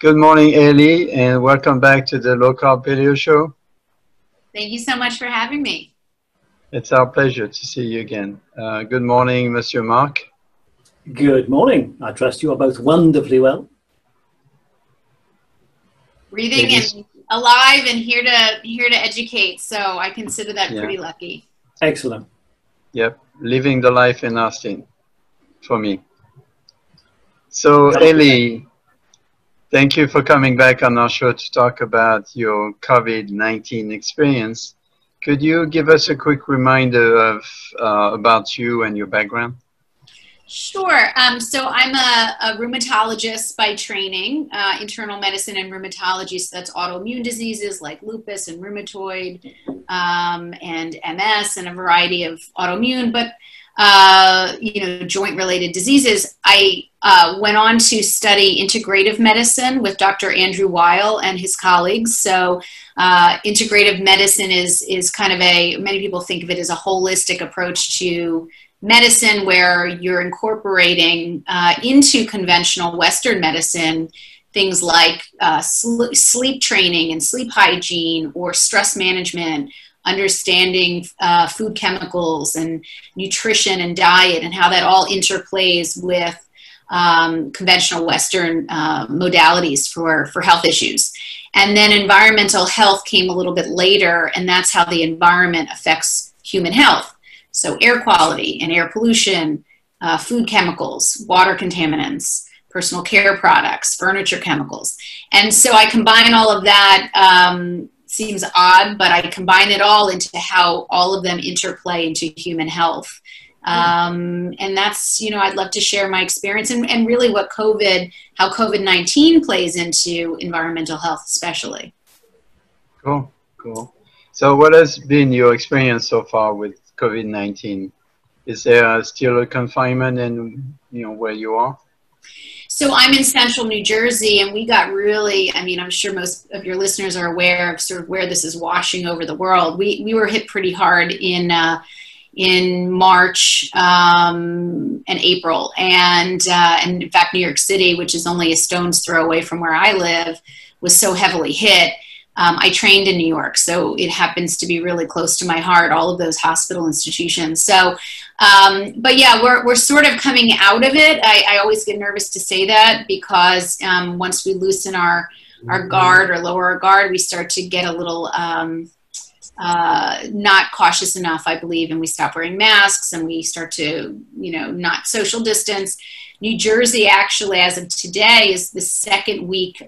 Good morning, Aly, and welcome back to the Low Carb Paleo Show. Thank you so much for having me. It's our pleasure to see you again. Good morning, Monsieur Mark. Good morning. I trust you are both wonderfully well. Breathing and alive and here to educate, so I consider that pretty lucky. Excellent. Yep, living the life in Austin for me. So, Aly, thank you for coming back on our show to talk about your COVID-19 experience. Could you give us a quick reminder of about you and your background? Sure. So I'm a rheumatologist by training, internal medicine and rheumatology. So that's autoimmune diseases like lupus and rheumatoid and MS and a variety of autoimmune, but joint related diseases. I went on to study integrative medicine with Dr. Andrew Weil and his colleagues. So integrative medicine is kind of many people think of it as a holistic approach to medicine, where you're incorporating into conventional Western medicine things like sleep training and sleep hygiene, or stress management, understanding food chemicals and nutrition and diet, and how that all interplays with conventional Western modalities for health issues. And then environmental health came a little bit later, and that's how the environment affects human health. So air quality and air pollution, food chemicals, water contaminants, personal care products, furniture chemicals. And so I combine all of that, seems odd, but I combine it all into how all of them interplay into human health. And that's, I'd love to share my experience and really what how COVID-19 plays into environmental health especially. Cool, cool. So what has been your experience so far with COVID-19? Is there still a confinement in, where you are? So I'm in central New Jersey, and we got really, I'm sure most of your listeners are aware of sort of where this is washing over the world. We were hit pretty hard in March and April. And in fact, New York City, which is only a stone's throw away from where I live, was so heavily hit. I trained in New York, so it happens to be really close to my heart, all of those hospital institutions. So, but yeah, we're sort of coming out of it. I always get nervous to say that, because once we loosen our guard or lower our guard, we start to get a little not cautious enough, I believe, and we stop wearing masks and we start to, not social distance. New Jersey, actually, as of today, is the second week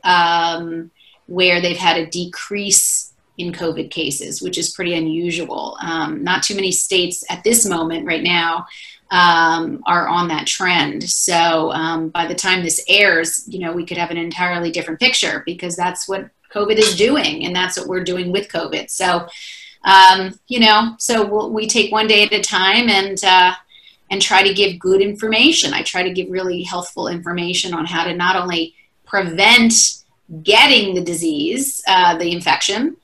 where they've had a decrease in COVID cases, which is pretty unusual. Not too many states at this moment right now are on that trend. So by the time this airs, we could have an entirely different picture, because that's what COVID is doing, and that's what we're doing with COVID. So, so we take one day at a time and try to give good information. I try to give really helpful information on how to not only prevent getting the disease, the infection,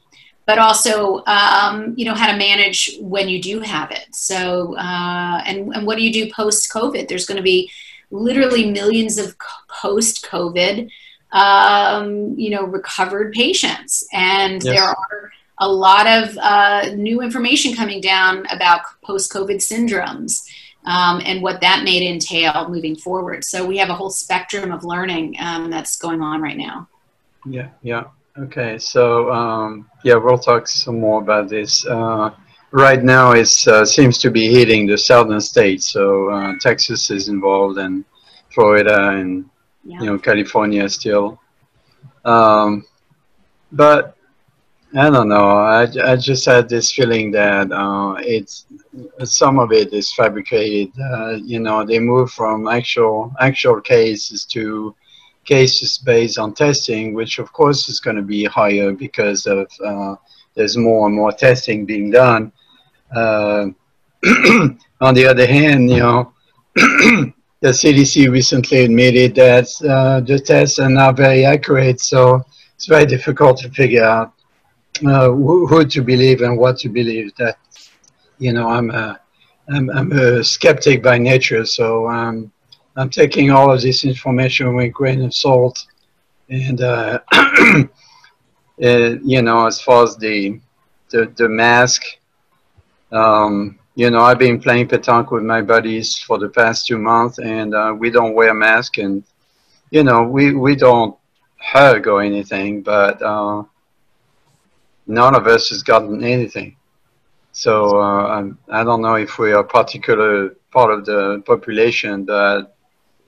but also, how to manage when you do have it. So, and what do you do post-COVID? There's going to be literally millions of post-COVID, recovered patients. And yes, there are a lot of new information coming down about post-COVID syndromes. And what that may entail moving forward. So we have a whole spectrum of learning that's going on right now. Yeah, yeah. Okay, so we'll talk some more about this. Right now, it seems to be hitting the southern states. So Texas is involved, and Florida, and California still. But I don't know. I just had this feeling that some of it is fabricated. They move from actual cases to cases based on testing, which of course is going to be higher because of there's more and more testing being done. On the other hand, the CDC recently admitted that the tests are not very accurate, so it's very difficult to figure out who to believe and what to believe. That I'm a skeptic by nature, so I'm taking all of this information with a grain of salt, And you know, as far as the mask, you know, I've been playing petanque with my buddies for the past 2 months, and we don't wear masks, and you know, we don't hug or anything, but none of us has gotten anything. So I don't know if we are a particular part of the population, but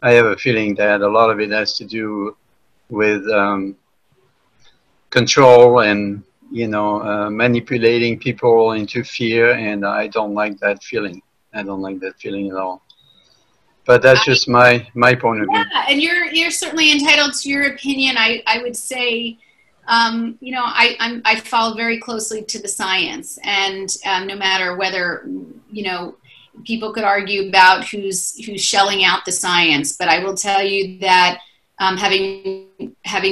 I have a feeling that a lot of it has to do with control and, you know, manipulating people into fear, and I don't like that feeling. I don't like that feeling at all. But that's just my point of view. Yeah, and you're certainly entitled to your opinion. I would say, you know, I follow very closely to the science, and no matter whether, you know, people could argue about who's shelling out the science, but I will tell you that having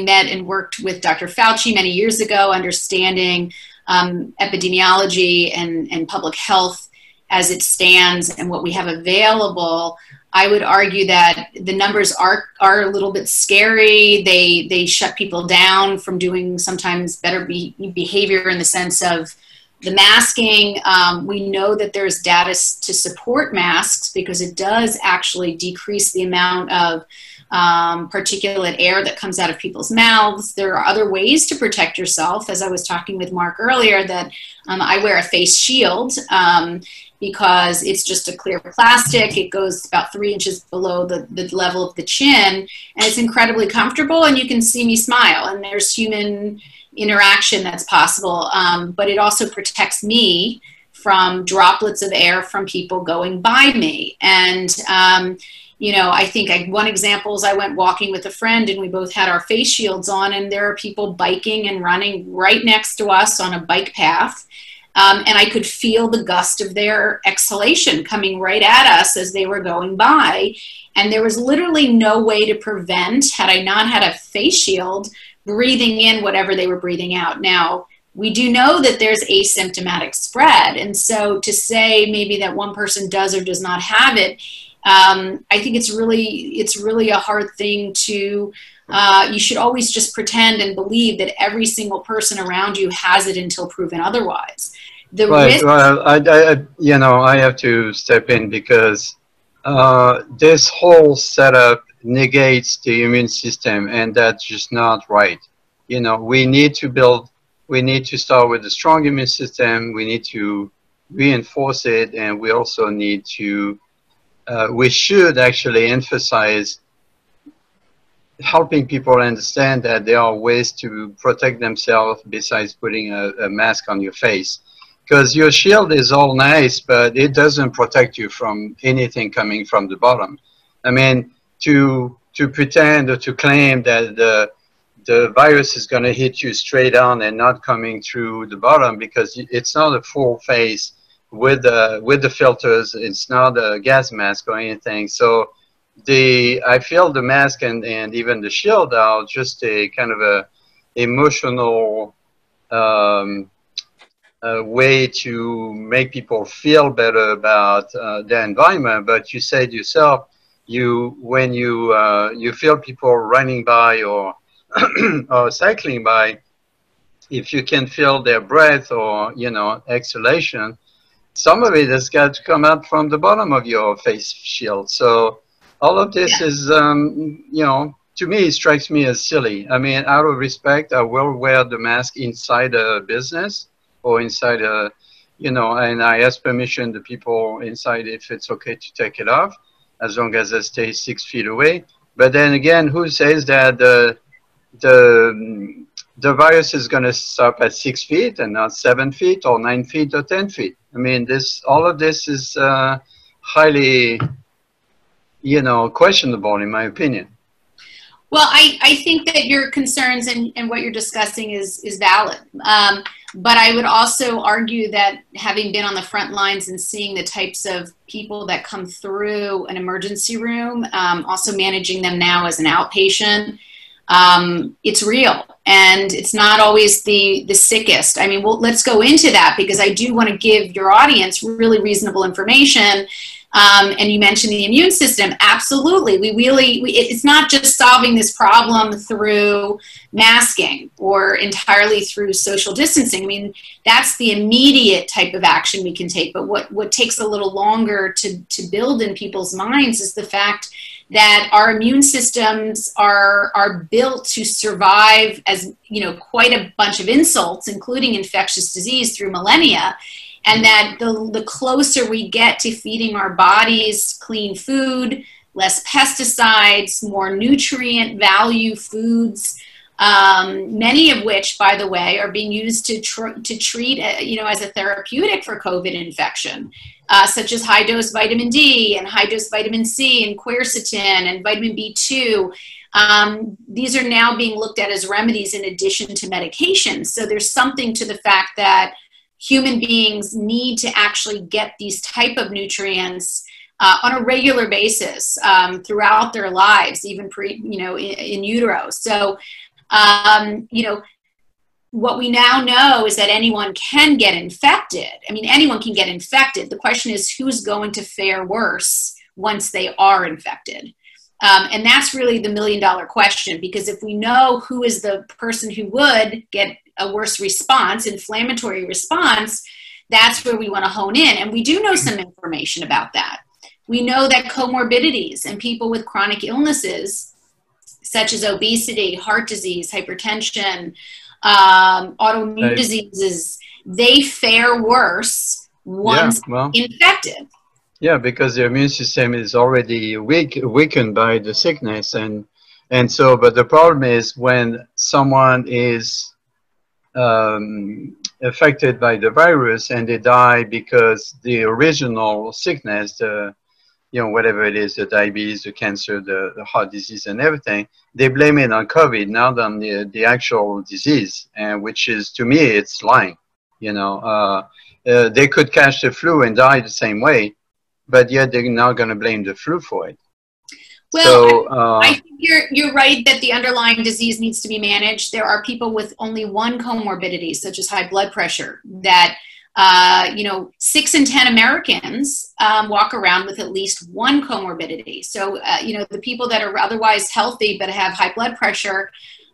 met and worked with Dr. Fauci many years ago, understanding epidemiology and public health as it stands and what we have available, I would argue that the numbers are a little bit scary. They shut people down from doing sometimes better behavior in the sense of the masking. We know that there's data to support masks because it does actually decrease the amount of particulate air that comes out of people's mouths. There are other ways to protect yourself. As I was talking with Mark earlier, that I wear a face shield because it's just a clear plastic. It goes about 3 inches below the level of the chin, and it's incredibly comfortable, and you can see me smile, and there's human interaction that's possible, but it also protects me from droplets of air from people going by me. And you know, I think one example is I went walking with a friend, and we both had our face shields on, and there are people biking and running right next to us on a bike path. And I could feel the gust of their exhalation coming right at us as they were going by. And there was literally no way to prevent, had I not had a face shield, breathing in whatever they were breathing out. Now, we do know that there's asymptomatic spread. And so to say maybe that one person does or does not have it, I think it's really a hard thing to, you should always just pretend and believe that every single person around you has it until proven otherwise. The risk, well, you know, I have to step in because this whole setup negates the immune system, and that's just not right. You know, we need to start with a strong immune system. We need to reinforce it, and we also need to we should actually emphasize helping people understand that there are ways to protect themselves besides putting a mask on your face. Because your shield is all nice, but it doesn't protect you from anything coming from the bottom. I mean, to pretend or to claim that the virus is going to hit you straight on and not coming through the bottom, because it's not a full face with the filters, it's not a gas mask or anything. So I feel the mask and even the shield are just a kind of a emotional way to make people feel better about their environment. But you say to yourself, when you feel people running by or or cycling by, if you can feel their breath or, you know, exhalation, some of it has got to come out from the bottom of your face shield. So all of this is, you know, to me, it strikes me as silly. I mean, out of respect, I will wear the mask inside a business or inside a, you know, and I ask permission to people inside if it's okay to take it off, as long as I stay 6 feet away. But then again, who says that the virus is going to stop at 6 feet and not 7 feet or 9 feet or 10 feet? I mean, all of this is highly, you know, questionable in my opinion. Well, I think that your concerns and what you're discussing is valid. But I would also argue that having been on the front lines and seeing the types of people that come through an emergency room, also managing them now as an outpatient, it's real, and it's not always the sickest. I mean, let's go into that, because I do want to give your audience really reasonable information And you mentioned the immune system. Absolutely. It's not just solving this problem through masking or entirely through social distancing. I mean, that's the immediate type of action we can take. But what takes a little longer to build in people's minds is the fact that our immune systems are built to survive, as you know, quite a bunch of insults, including infectious disease, through millennia. And that the closer we get to feeding our bodies clean food, less pesticides, more nutrient value foods, many of which, by the way, are being used to treat, you know, as a therapeutic for COVID infection, such as high-dose vitamin D and high-dose vitamin C and quercetin and vitamin B2. These are now being looked at as remedies in addition to medications. So there's something to the fact that human beings need to actually get these type of nutrients on a regular basis throughout their lives, even in utero. So, what we now know is that anyone can get infected. I mean, anyone can get infected. The question is, who's going to fare worse once they are infected? And that's really the million-dollar question, because if we know who is the person who would get a worse response, inflammatory response, that's where we want to hone in. And we do know some information about that. We know that comorbidities and people with chronic illnesses, such as obesity, heart disease, hypertension, autoimmune diseases, they fare worse once infected. Yeah, because the immune system is already weakened by the sickness. And so, but the problem is when someone is affected by the virus and they die because the original sickness, whatever it is, the diabetes, the cancer, the heart disease and everything, they blame it on COVID, not on the actual disease, and which is, to me, it's lying. They could catch the flu and die the same way, but yet they're now going to blame the flu for it. Well, so, I think you're right that the underlying disease needs to be managed. There are people with only one comorbidity, such as high blood pressure, that, 6 in 10 Americans walk around with at least one comorbidity. So, the people that are otherwise healthy but have high blood pressure,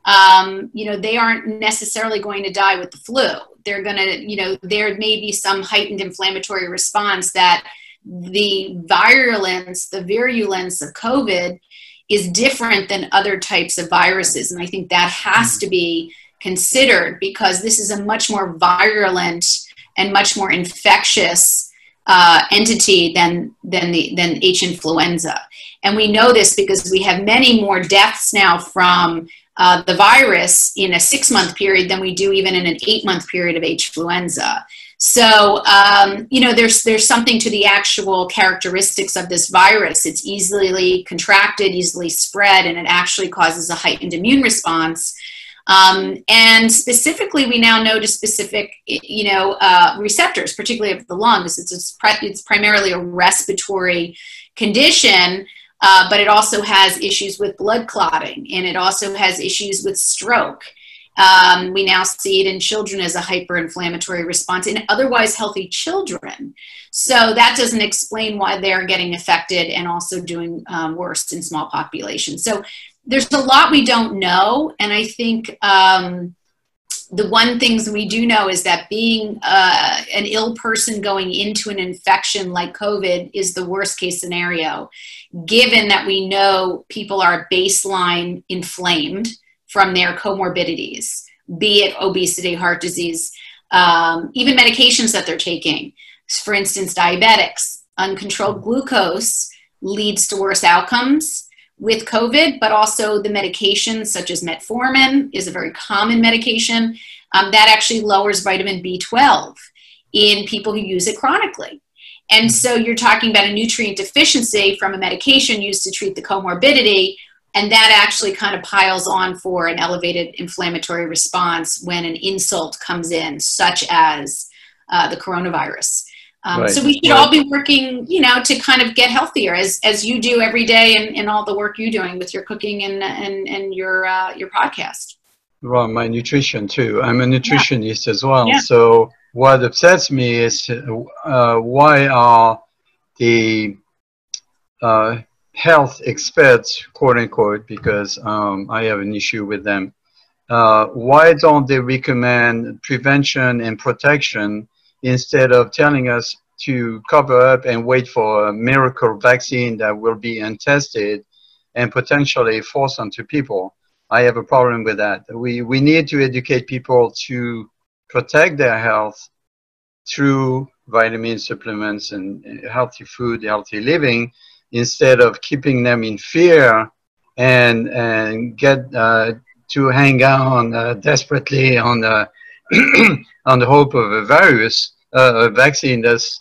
they aren't necessarily going to die with the flu. They're going to, there may be some heightened inflammatory response that the virulence of COVID is different than other types of viruses. And I think that has to be considered, because this is a much more virulent and much more infectious entity than H. influenza. And we know this because we have many more deaths now from the virus in a 6-month period than we do even in an 8-month period of H. influenza. So, there's something to the actual characteristics of this virus. It's easily contracted, easily spread, and it actually causes a heightened immune response. And specifically, we now know to specific, receptors, particularly of the lungs. It's primarily a respiratory condition, but it also has issues with blood clotting, and it also has issues with stroke. We now see it in children as a hyperinflammatory response in otherwise healthy children. So that doesn't explain why they're getting affected and also doing worse in small populations. So there's a lot we don't know. And I think the one things we do know is that being an ill person going into an infection like COVID is the worst case scenario, given that we know people are baseline inflamed from their comorbidities, be it obesity, heart disease, even medications that they're taking. For instance, diabetics, uncontrolled glucose leads to worse outcomes with COVID, but also the medications such as metformin is a very common medication that actually lowers vitamin B12 in people who use it chronically. And so you're talking about a nutrient deficiency from a medication used to treat the comorbidity, and that actually kind of piles on for an elevated inflammatory response when an insult comes in, such as the coronavirus. So we should all be working, to kind of get healthier, as you do every day, and all the work you're doing with your cooking and your podcast. Well, my nutrition too. I'm a nutritionist as well. Yeah. So what upsets me is why are the health experts, quote unquote, because I have an issue with them. Why don't they recommend prevention and protection instead of telling us to cover up and wait for a miracle vaccine that will be untested and potentially forced onto people? I have a problem with that. We need to educate people to protect their health through vitamin supplements and healthy food, healthy living, instead of keeping them in fear and get to hang on desperately on the on the hope of a virus, a vaccine that's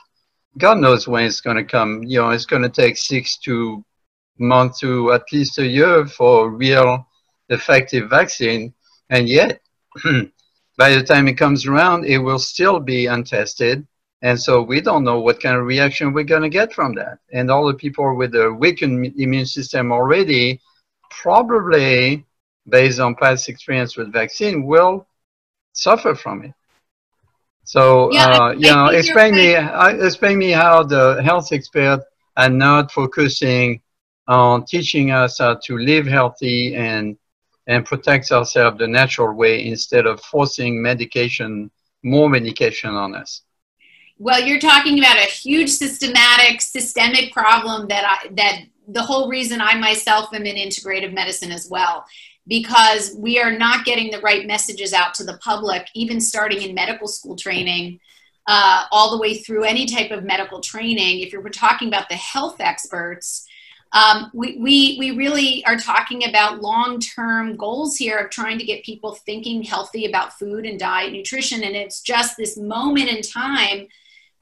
God knows when it's going to come. You know, it's going to take 6 months to at least a year for a real effective vaccine, and yet by the time it comes around, it will still be untested. And so we don't know what kind of reaction we're going to get from that. And all the people with a weakened immune system already, probably based on past experience with vaccine, will suffer from it. So, yeah, explain me how the health experts are not focusing on teaching us how to live healthy and protect ourselves the natural way instead of forcing medication, more medication on us. Well, you're talking about a huge systemic problem that the whole reason I myself am in integrative medicine as well, because we are not getting the right messages out to the public, even starting in medical school training, all the way through any type of medical training. If you're talking about the health experts, we really are talking about long-term goals here of trying to get people thinking healthy about food and diet and nutrition. And it's just this moment in time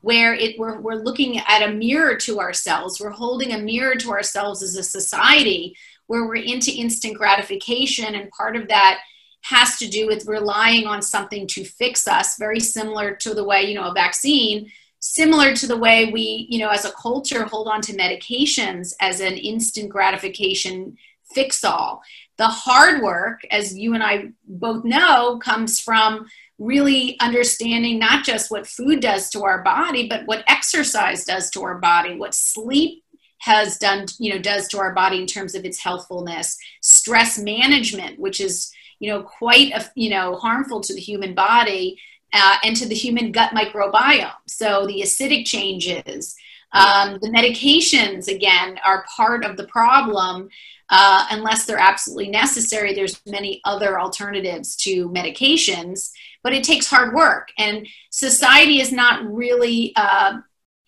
where we're looking at a mirror to ourselves. We're holding a mirror to ourselves as a society where we're into instant gratification. And part of that has to do with relying on something to fix us, very similar to the way, you know, a vaccine, similar to the way we, you know, as a culture hold on to medications as an instant gratification fix-all. The hard work, as you and I both know, comes from really understanding not just what food does to our body, but what exercise does to our body, what sleep has done, you know, does to our body in terms of its healthfulness, stress management, which is, you know, quite, you know, harmful to the human body and to the human gut microbiome. So the acidic changes, the medications, again, are part of the problem. Unless they're absolutely necessary, there's many other alternatives to medications, but it takes hard work. And society is not really,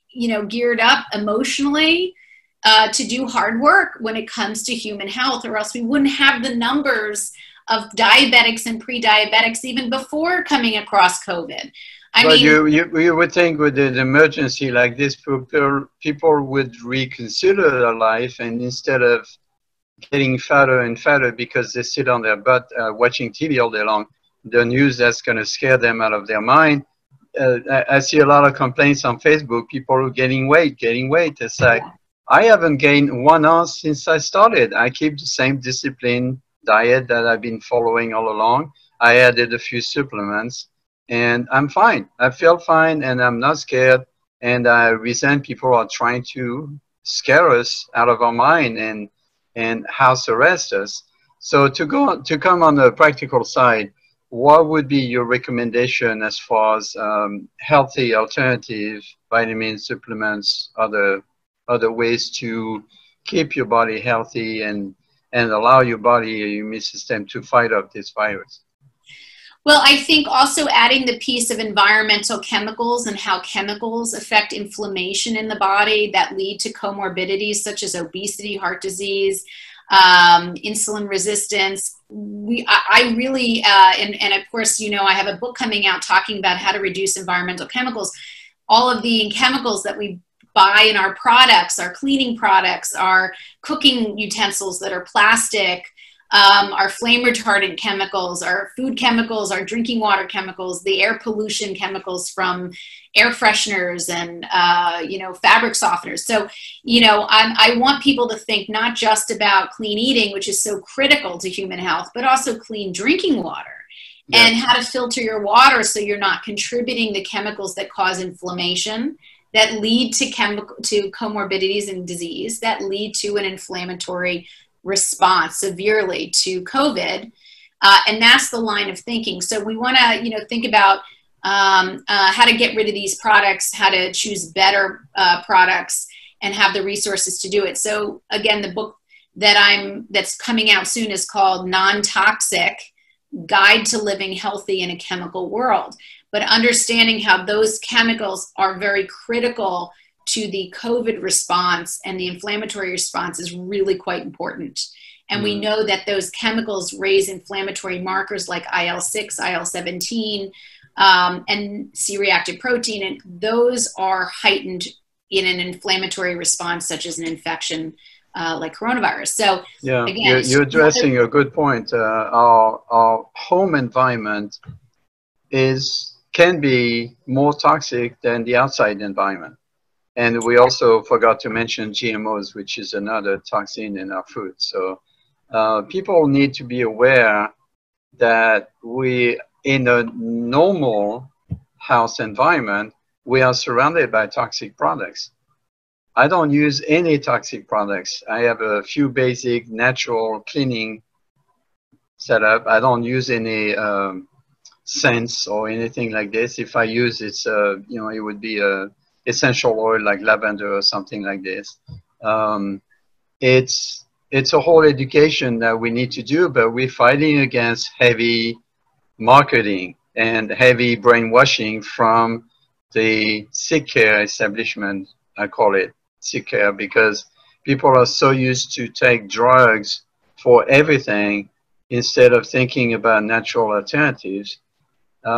you know, geared up emotionally to do hard work when it comes to human health, or else we wouldn't have the numbers of diabetics and pre-diabetics even before coming across COVID. I mean, you would think with an emergency like this, people would reconsider their life, and instead of getting fatter and fatter because they sit on their butt watching TV all day long, the news that's going to scare them out of their mind. I see a lot of complaints on Facebook, people are gaining weight. It's like, I haven't gained 1 ounce since I started. I keep the same discipline diet that I've been following all along. I added a few supplements and I'm fine. I feel fine and I'm not scared. And I resent people are trying to scare us out of our mind and house arrest us. So to come on the practical side, what would be your recommendation as far as healthy alternative vitamin supplements, other ways to keep your body healthy and allow your body and your immune system to fight off this virus? Well, I think also adding the piece of environmental chemicals and how chemicals affect inflammation in the body that lead to comorbidities such as obesity, heart disease, insulin resistance. I really, and of course, you know, I have a book coming out talking about how to reduce environmental chemicals. All of the chemicals that we buy in our products, our cleaning products, our cooking utensils that are plastic, our flame retardant chemicals, our food chemicals, our drinking water chemicals, the air pollution chemicals from air fresheners and, you know, fabric softeners. So, you know, I want people to think not just about clean eating, which is so critical to human health, but also clean drinking water. Yeah. And how to filter your water so you're not contributing the chemicals that cause inflammation, that lead to comorbidities and disease, that lead to an inflammatory response severely to COVID. And that's the line of thinking. So we want to, think about how to get rid of these products, how to choose better products, and have the resources to do it. So again, the book that that's coming out soon is called Non Toxic Guide to Living Healthy in a Chemical World. But understanding how those chemicals are very critical to the COVID response and the inflammatory response is really quite important. And we know that those chemicals raise inflammatory markers like IL-6, IL-17, and C-reactive protein. And those are heightened in an inflammatory response, such as an infection like coronavirus. So yeah, again, you're addressing a good point. Our home environment can be more toxic than the outside environment. And we also forgot to mention GMOs, which is another toxin in our food. So people need to be aware that in a normal house environment, we are surrounded by toxic products. I don't use any toxic products. I have a few basic natural cleaning setup. I don't use any scents or anything like this. If I use it would be a essential oil like lavender or something like this. It's a whole education that we need to do, but we're fighting against heavy marketing and heavy brainwashing from the sick care establishment. I call it sick care because people are so used to take drugs for everything instead of thinking about natural alternatives. I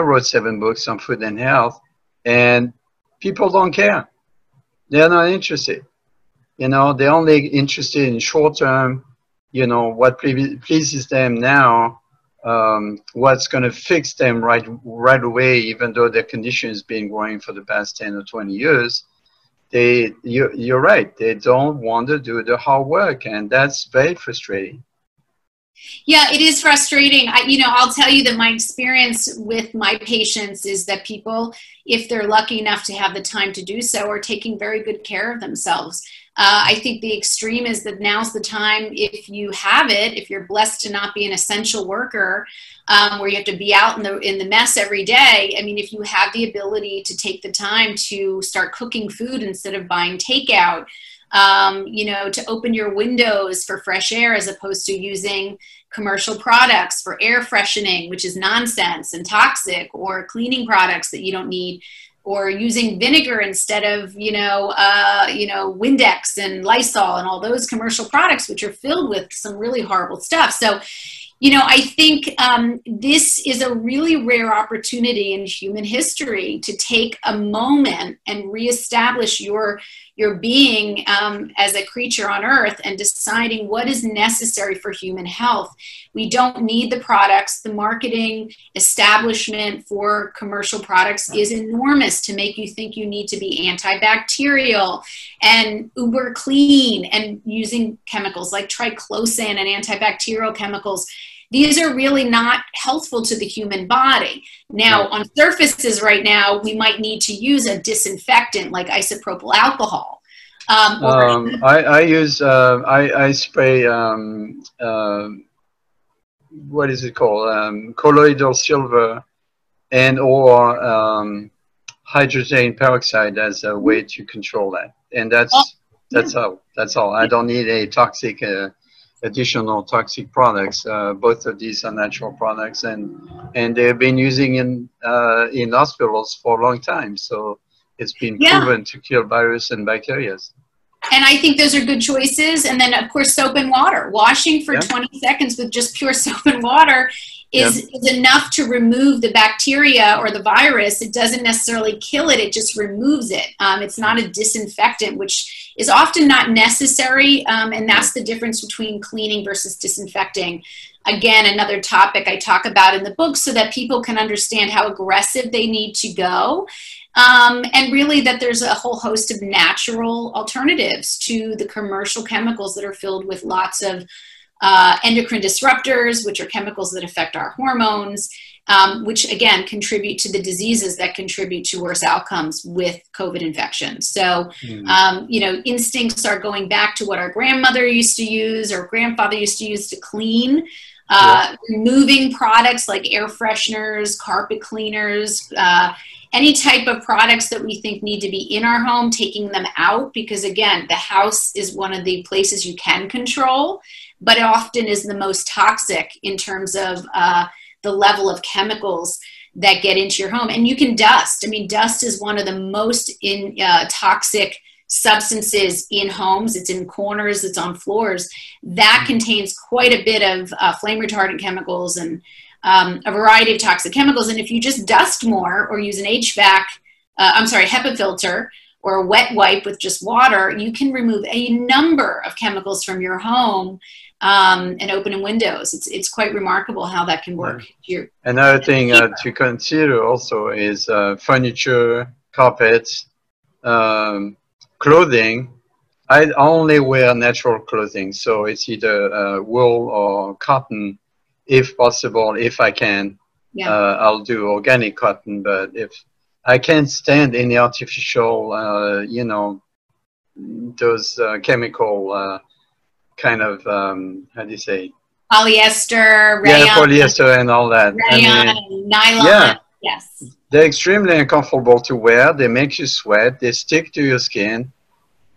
wrote 7 books on food and health, and people don't care. They're not interested. They're only interested in short term, what pleases them now, what's going to fix them right away, even though their condition has been growing for the past 10 or 20 years. You're right. They don't want to do the hard work, and that's very frustrating. Yeah, it is frustrating. I'll tell you that my experience with my patients is that people, if they're lucky enough to have the time to do so, are taking very good care of themselves. I think the extreme is that now's the time, if you have it, if you're blessed to not be an essential worker where you have to be out in the mess every day. I mean, if you have the ability to take the time to start cooking food instead of buying takeout, to open your windows for fresh air as opposed to using commercial products for air freshening, which is nonsense and toxic, or cleaning products that you don't need, or using vinegar instead of, Windex and Lysol and all those commercial products, which are filled with some really horrible stuff. So, I think this is a really rare opportunity in human history to take a moment and reestablish your being as a creature on earth and deciding what is necessary for human health. We don't need the products. The marketing establishment for commercial products is enormous to make you think you need to be antibacterial and uber clean and using chemicals like triclosan and antibacterial chemicals. These are really not helpful to the human body. Now, on surfaces right now, we might need to use a disinfectant like isopropyl alcohol. I spray, what is it called? Colloidal silver and or hydrogen peroxide as a way to control that. And that's all. I don't need a toxic... additional toxic products. Both of these are natural products, and they've been using in hospitals for a long time. So it's been proven to kill virus and bacteria. And I think those are good choices. And then of course, soap and water. Washing for 20 seconds with just pure soap and water is enough to remove the bacteria or the virus. It doesn't necessarily kill it. It just removes it. It's not a disinfectant, which is often not necessary. And that's the difference between cleaning versus disinfecting. Again, another topic I talk about in the book so that people can understand how aggressive they need to go. And really that there's a whole host of natural alternatives to the commercial chemicals that are filled with lots of endocrine disruptors, which are chemicals that affect our hormones, which again contribute to the diseases that contribute to worse outcomes with COVID infection. So, you know, instincts are going back to what our grandmother used to use or grandfather used to use to clean. Removing products like air fresheners, carpet cleaners, any type of products that we think need to be in our home, taking them out, because again, the house is one of the places you can control, but it often is the most toxic in terms of the level of chemicals that get into your home. And you can dust. I mean, dust is one of the most toxic substances in homes. It's in corners, it's on floors. That contains quite a bit of flame retardant chemicals and a variety of toxic chemicals. And if you just dust more or use an HVAC, HEPA filter or a wet wipe with just water, you can remove a number of chemicals from your home and opening windows. It's quite remarkable how that can work. Another thing to consider also is furniture, carpets, clothing. I only wear natural clothing, so it's either wool or cotton, if possible, if I can. I'll do organic cotton, but if I can't stand any artificial, you know, those chemical kind of, how do you say? Polyester, rayon. Yeah, polyester and all that. Rayon, I mean, nylon. Yeah. Yes. They're extremely uncomfortable to wear. They make you sweat. They stick to your skin.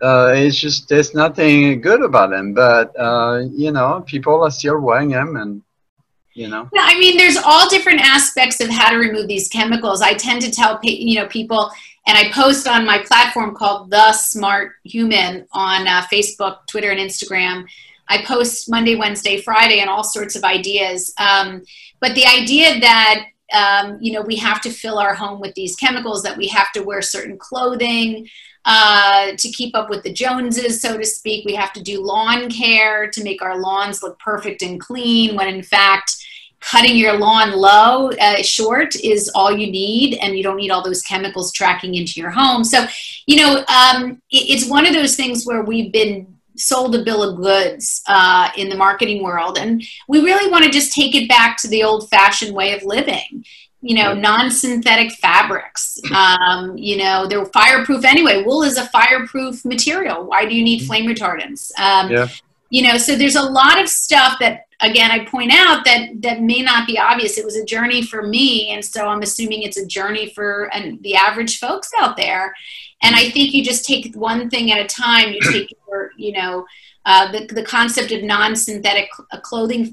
It's just, there's nothing good about them. But, you know, people are still wearing them and, you know. Yeah, I mean, there's all different aspects of how to remove these chemicals. I tend to tell, you know, people, and I post on my platform called The Smart Human on Facebook, Twitter, and Instagram. I post Monday, Wednesday, Friday, and all sorts of ideas. But the idea that, you know, we have to fill our home with these chemicals, that we have to wear certain clothing to keep up with the Joneses, so to speak. We have to do lawn care to make our lawns look perfect and clean, when in fact cutting your lawn low, short is all you need, and you don't need all those chemicals tracking into your home. So, you know, it's one of those things where we've been sold a bill of goods in the marketing world. And we really want to just take it back to the old fashioned way of living, you know, non-synthetic fabrics, you know, they're fireproof anyway. Wool is a fireproof material. Why do you need flame retardants? You know, so there's a lot of stuff that, again, I point out that may not be obvious. It was a journey for me. And so I'm assuming it's a journey for the average folks out there. And I think you just take one thing at a time. You take your, you know, the concept of non-synthetic clothing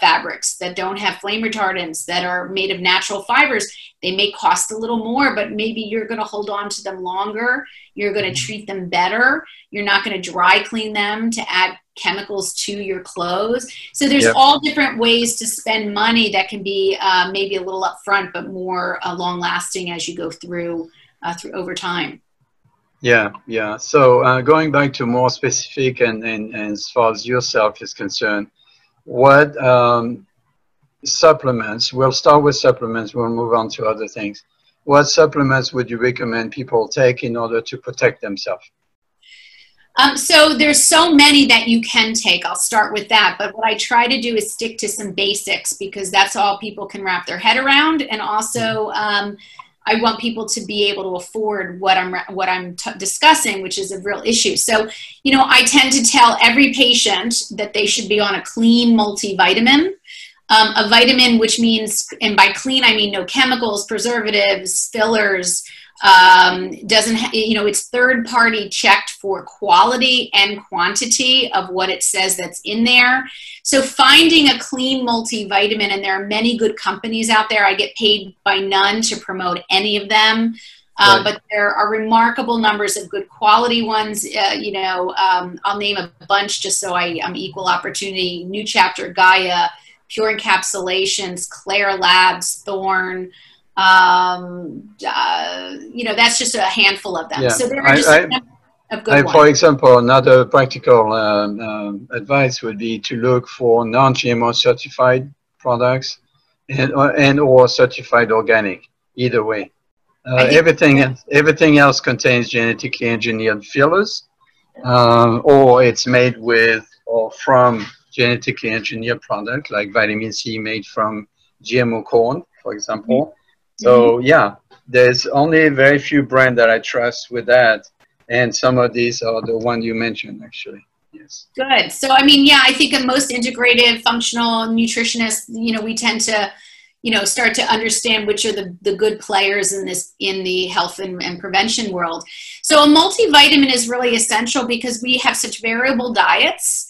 fabrics that don't have flame retardants, that are made of natural fibers. They may cost a little more, but maybe you're going to hold on to them longer. You're going to treat them better. You're not going to dry clean them to add chemicals to your clothes. So there's all different ways to spend money that can be maybe a little upfront, but more long-lasting as you go through over time. Yeah, yeah. So going back to more specific and as far as yourself is concerned, what supplements, we'll start with supplements, we'll move on to other things. What supplements would you recommend people take in order to protect themselves? So there's so many that you can take. I'll start with that. But what I try to do is stick to some basics, because that's all people can wrap their head around. And also, I want people to be able to afford what I'm discussing, which is a real issue. So, you know, I tend to tell every patient that they should be on a clean multivitamin, a vitamin, which means, and by clean, I mean no chemicals, preservatives, fillers, it's third party checked for quality and quantity of what it says that's in there. So finding a clean multivitamin, and there are many good companies out there. I get paid by none to promote any of them, but there are remarkable numbers of good quality ones. I'll name a bunch just so I'm equal opportunity. New Chapter, Gaia, Pure Encapsulations, Claire Labs, Thorne. That's just a handful of them. Yeah. So there are just a number of good ones. For example, another practical advice would be to look for non-GMO certified products and or certified organic, either way. Everything else contains genetically engineered fillers, or it's made with or from genetically engineered products like vitamin C made from GMO corn, for example. Mm-hmm. So yeah, there's only very few brands that I trust with that. And some of these are the one you mentioned, actually. Yes. Good. So, I mean, yeah, I think a most integrative, functional nutritionist, you know, we tend to, you know, start to understand which are the good players in this, in the health and prevention world. So a multivitamin is really essential because we have such variable diets.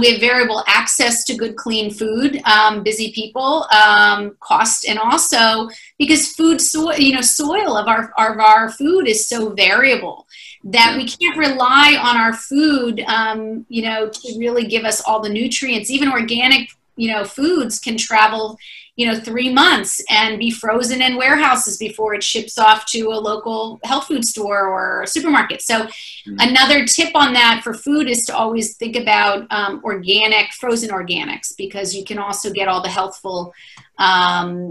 We have variable access to good, clean food, busy people, cost, and also because food, soil of our food is so variable that we can't rely on our food, you know, to really give us all the nutrients. Even organic, you know, foods can travel, you know, 3 months and be frozen in warehouses before it ships off to a local health food store or a supermarket. So another tip on that for food is to always think about organic, frozen organics, because you can also get all the healthful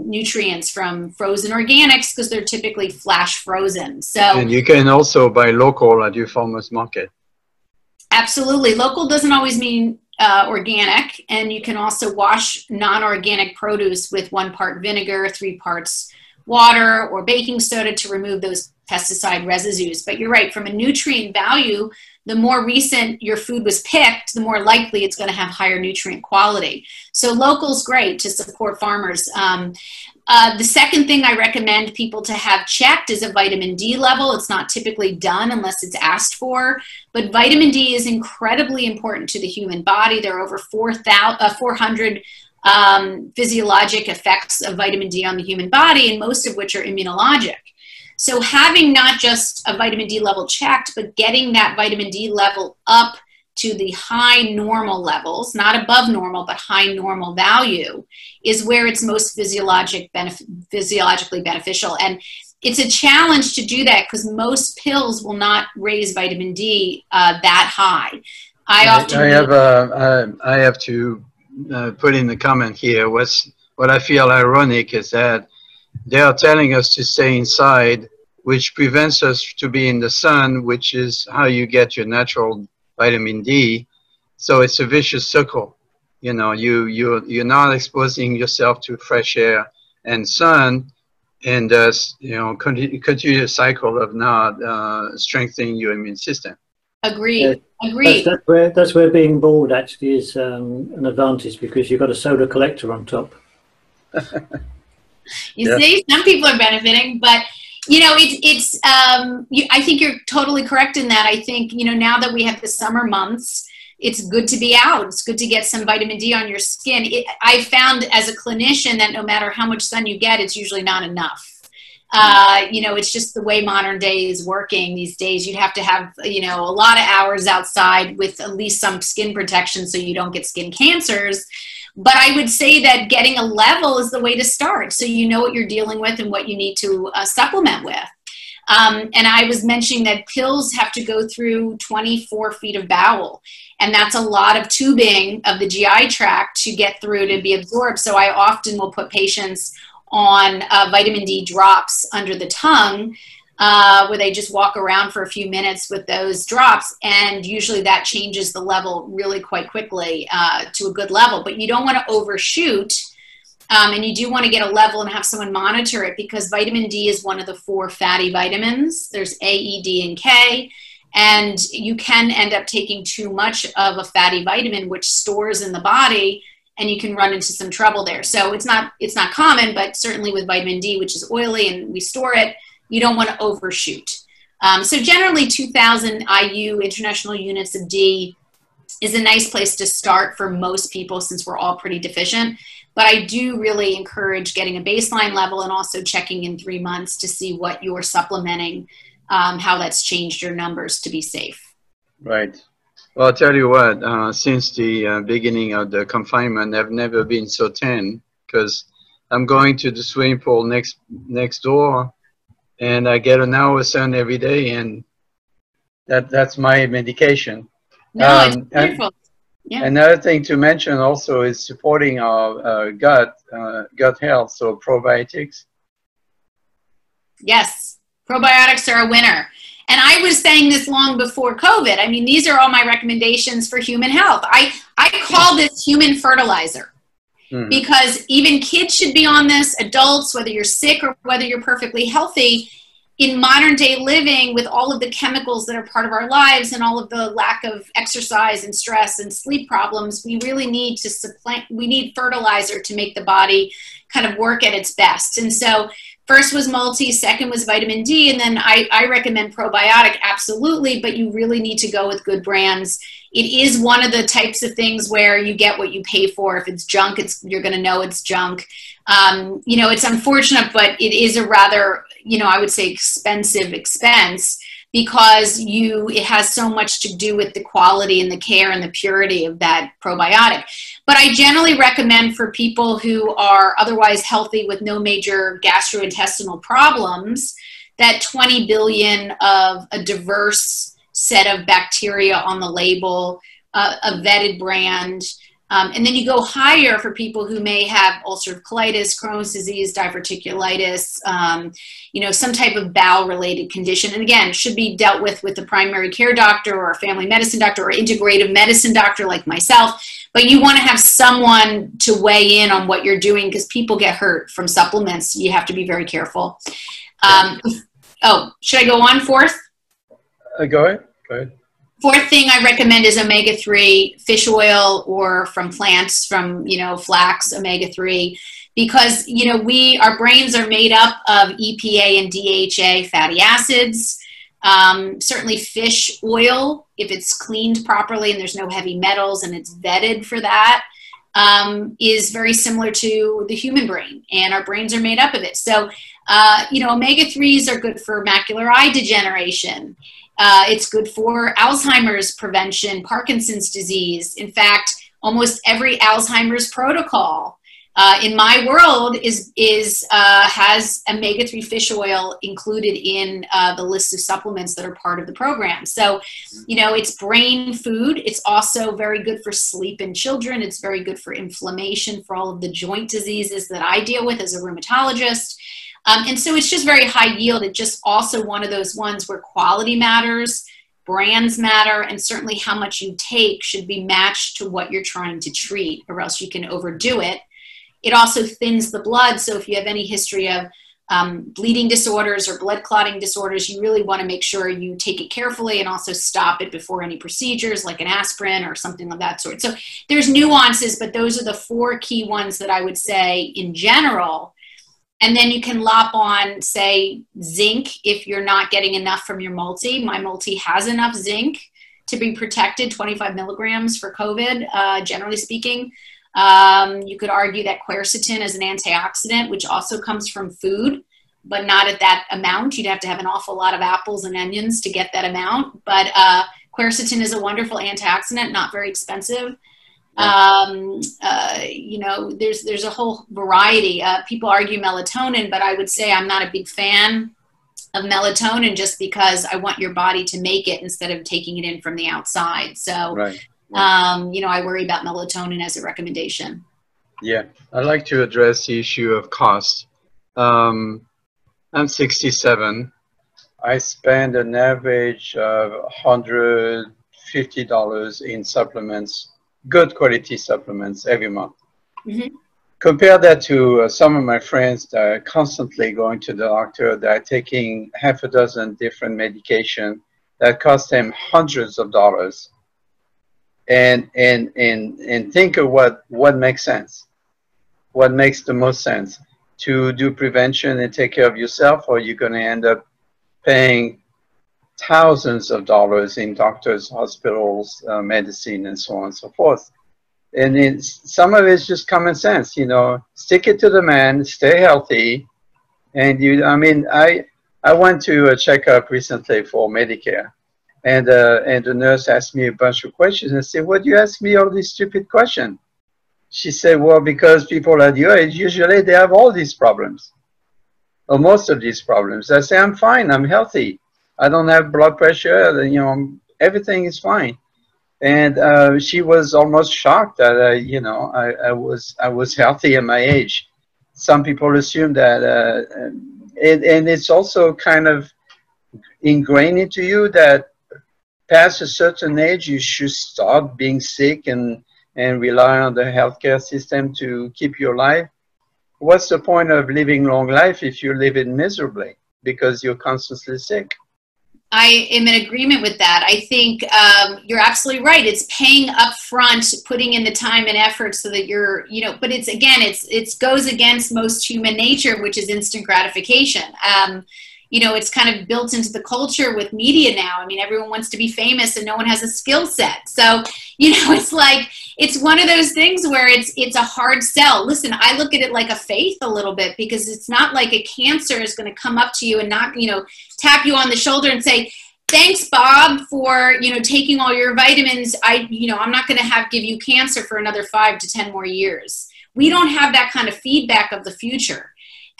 nutrients from frozen organics because they're typically flash frozen. So, and you can also buy local at your farmer's market. Absolutely. Local doesn't always mean organic, and you can also wash non-organic produce with 1 part vinegar, 3 parts water, or baking soda to remove those pesticide residues. But you're right, from a nutrient value, the more recent your food was picked, the more likely it's going to have higher nutrient quality. So local's great to support farmers. The second thing I recommend people to have checked is a vitamin D level. It's not typically done unless it's asked for, but vitamin D is incredibly important to the human body. There are over 400 physiologic effects of vitamin D on the human body, and most of which are immunologic. So having not just a vitamin D level checked, but getting that vitamin D level up to the high normal levels, not above normal, but high normal value, is where it's most physiologically beneficial. And it's a challenge to do that because most pills will not raise vitamin D that high. I have to put in the comment here, what I feel ironic is that they are telling us to stay inside, which prevents us to be in the sun, which is how you get your natural vitamin D. So it's a vicious circle. You know, you're not exposing yourself to fresh air and sun, and you know, continue the cycle of not strengthening your immune system. Agreed. Yeah, agreed. That's where being bald actually is an advantage, because you've got a solar collector on top. You see, some people are benefiting, but you know, I think you're totally correct in that. I think, you know, now that we have the summer months, it's good to be out. It's good to get some vitamin D on your skin. I found as a clinician that no matter how much sun you get, it's usually not enough. You know, it's just the way modern day is working these days. You'd have to have, you know, a lot of hours outside with at least some skin protection so you don't get skin cancers. But I would say that getting a level is the way to start, so you know what you're dealing with and what you need to supplement with. And I was mentioning that pills have to go through 24 feet of bowel, and that's a lot of tubing of the GI tract to get through to be absorbed. So I often will put patients on vitamin D drops under the tongue, where they just walk around for a few minutes with those drops, and usually that changes the level really quite quickly to a good level. But you don't want to overshoot, and you do want to get a level and have someone monitor it, because vitamin D is one of the 4 fatty vitamins. There's A, E, D, and K, and you can end up taking too much of a fatty vitamin, which stores in the body, and you can run into some trouble there. So it's not common, but certainly with vitamin D, which is oily and we store it, you don't want to overshoot. So generally 2,000 IU, international units of D, is a nice place to start for most people, since we're all pretty deficient. But I do really encourage getting a baseline level and also checking in 3 months to see what you're supplementing, how that's changed your numbers to be safe. Right. Well, I'll tell you what, since the beginning of the confinement, I've never been so tan, because I'm going to the swimming pool next door, and I get an hour sun every day, and that's my medication. No, it's beautiful. Yeah. Another thing to mention also is supporting our gut health, so probiotics. Yes, probiotics are a winner. And I was saying this long before COVID. I mean, these are all my recommendations for human health. I call this human fertilizer, because even kids should be on this, adults, whether you're sick or whether you're perfectly healthy. In modern day living, with all of the chemicals that are part of our lives and all of the lack of exercise and stress and sleep problems, we really need to we need fertilizer to make the body kind of work at its best. And so first was multi, second was vitamin D, and then I recommend probiotic, absolutely, but you really need to go with good brands. It is one of the types of things where you get what you pay for. If it's junk, you're going to know it's junk. You know, it's unfortunate, but it is a rather, you know, I would say expensive expense, because it has so much to do with the quality and the care and the purity of that probiotic. But I generally recommend for people who are otherwise healthy with no major gastrointestinal problems, that 20 billion of a diverse set of bacteria on the label, a vetted brand. And then you go higher for people who may have ulcerative colitis, Crohn's disease, diverticulitis, you know, some type of bowel-related condition. And again, should be dealt with the primary care doctor or a family medicine doctor or integrative medicine doctor like myself. But you want to have someone to weigh in on what you're doing, because people get hurt from supplements. You have to be very careful. Oh, should I go on fourth? Go ahead. Go ahead. Fourth thing I recommend is omega-3 fish oil, or from plants, from, you know, flax, omega-3, because, you know, our brains are made up of EPA and DHA fatty acids. Certainly fish oil, if it's cleaned properly and there's no heavy metals and it's vetted for that, is very similar to the human brain, and our brains are made up of it. So, you know, omega-3s are good for macular eye degeneration. It's good for Alzheimer's prevention, Parkinson's disease. In fact, almost every Alzheimer's protocol in my world has omega-3 fish oil included in the list of supplements that are part of the program. So, you know, it's brain food. It's also very good for sleep in children. It's very good for inflammation, for all of the joint diseases that I deal with as a rheumatologist. And so it's just very high yield. It's just also one of those ones where quality matters, brands matter, and certainly how much you take should be matched to what you're trying to treat, or else you can overdo it. It also thins the blood. So if you have any history of bleeding disorders or blood clotting disorders, you really want to make sure you take it carefully, and also stop it before any procedures like an aspirin or something of that sort. So there's nuances, but those are the four key ones that I would say in general. And then you can lop on, say, zinc if you're not getting enough from your multi. My multi has enough zinc to be protected, 25 milligrams for COVID, generally speaking. You could argue that quercetin is an antioxidant, which also comes from food, but not at that amount. You'd have to have an awful lot of apples and onions to get that amount. But quercetin is a wonderful antioxidant, not very expensive. You know, there's a whole variety. People argue melatonin, but I would say I'm not a big fan of melatonin, just because I want your body to make it instead of taking it in from the outside. So, you know, I worry about melatonin as a recommendation. Yeah. I'd like to address the issue of cost. I'm 67. I spend an average of $150 in supplements, good quality supplements, every month. Compare that to some of my friends that are constantly going to the doctor, that are taking half a dozen different medication that cost them hundreds of dollars, and think of what makes sense, what makes the most sense to do prevention and take care of yourself, or you're going to end up paying thousands of dollars in doctors, hospitals, medicine, and so on and so forth. And some of it's just common sense, you know, stick it to the man, stay healthy. And you, I mean, I went to a checkup recently for Medicare, and the nurse asked me a bunch of questions, and I said, "What do you ask me all these stupid questions?" She said, "Well, because people at your age, usually they have all these problems, or most of these problems." I say, "I'm fine, I'm healthy. I don't have blood pressure, you know, everything is fine." And she was almost shocked that, you know, I was healthy at my age. Some people assume that, and it's also kind of ingrained into you that past a certain age, you should stop being sick and rely on the healthcare system to keep your life. What's the point of living long life if you live it miserably because you're constantly sick? I am in agreement with that. I think you're absolutely right. It's paying up front, putting in the time and effort so that you're, you know, but it's, again, it goes against most human nature, which is instant gratification. You know, it's kind of built into the culture with media now. I mean, everyone wants to be famous and no one has a skill set. So, you know, it's like, it's one of those things where it's a hard sell. Listen, I look at it like a faith a little bit, because it's not like a cancer is going to come up to you and not, you know, tap you on the shoulder and say, thanks, Bob, for, you know, taking all your vitamins. I'm not going to give you cancer for another 5 to 10 more years. We don't have that kind of feedback of the future.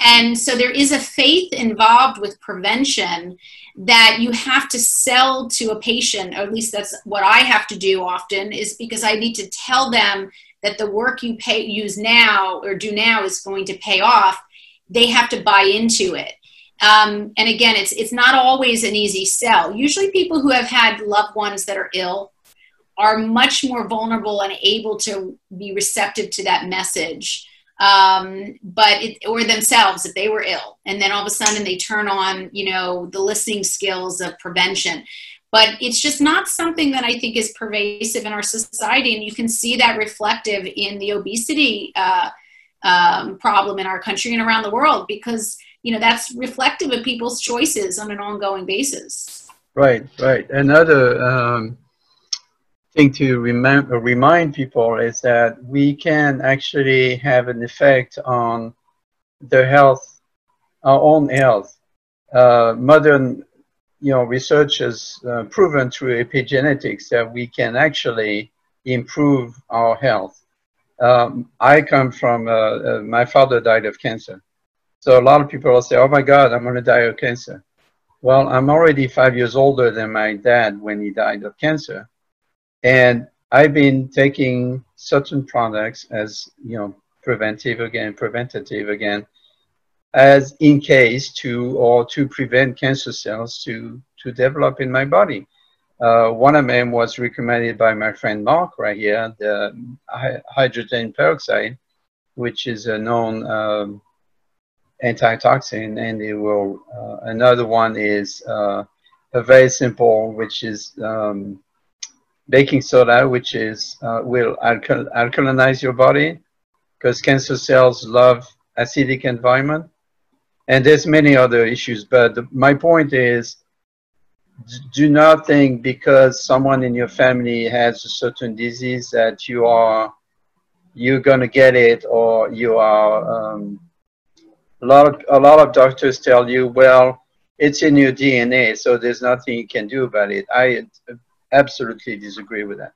And so there is a faith involved with prevention that you have to sell to a patient, or at least that's what I have to do often, is because I need to tell them that the work you do now is going to pay off. They have to buy into it. And again, it's not always an easy sell. Usually people who have had loved ones that are ill are much more vulnerable and able to be receptive to that message. Or themselves, if they were ill, and then all of a sudden they turn on, you know, the listening skills of prevention. But it's just not something that I think is pervasive in our society. And you can see that reflective in the obesity problem in our country and around the world, because, you know, that's reflective of people's choices on an ongoing basis. Right, right. Another thing to remind people is that we can actually have an effect on the health, our own health. Modern, you know, research has proven through epigenetics that we can actually improve our health. I come from, my father died of cancer. So a lot of people will say, oh my God, I'm going to die of cancer. Well, I'm already 5 years older than my dad when he died of cancer. And I've been taking certain products as, you know, preventative again, as in case to prevent cancer cells to develop in my body. One of them was recommended by my friend Mark right here, the hydrogen peroxide, which is a known antitoxin, and it will, another one is a very simple, which is baking soda, which is will alkalinize your body, because cancer cells love acidic environment. And there's many other issues, but my point is, do not think because someone in your family has a certain disease that you're gonna get it, or you are. A lot of doctors tell you, well, it's in your DNA, so there's nothing you can do about it. I absolutely disagree with that.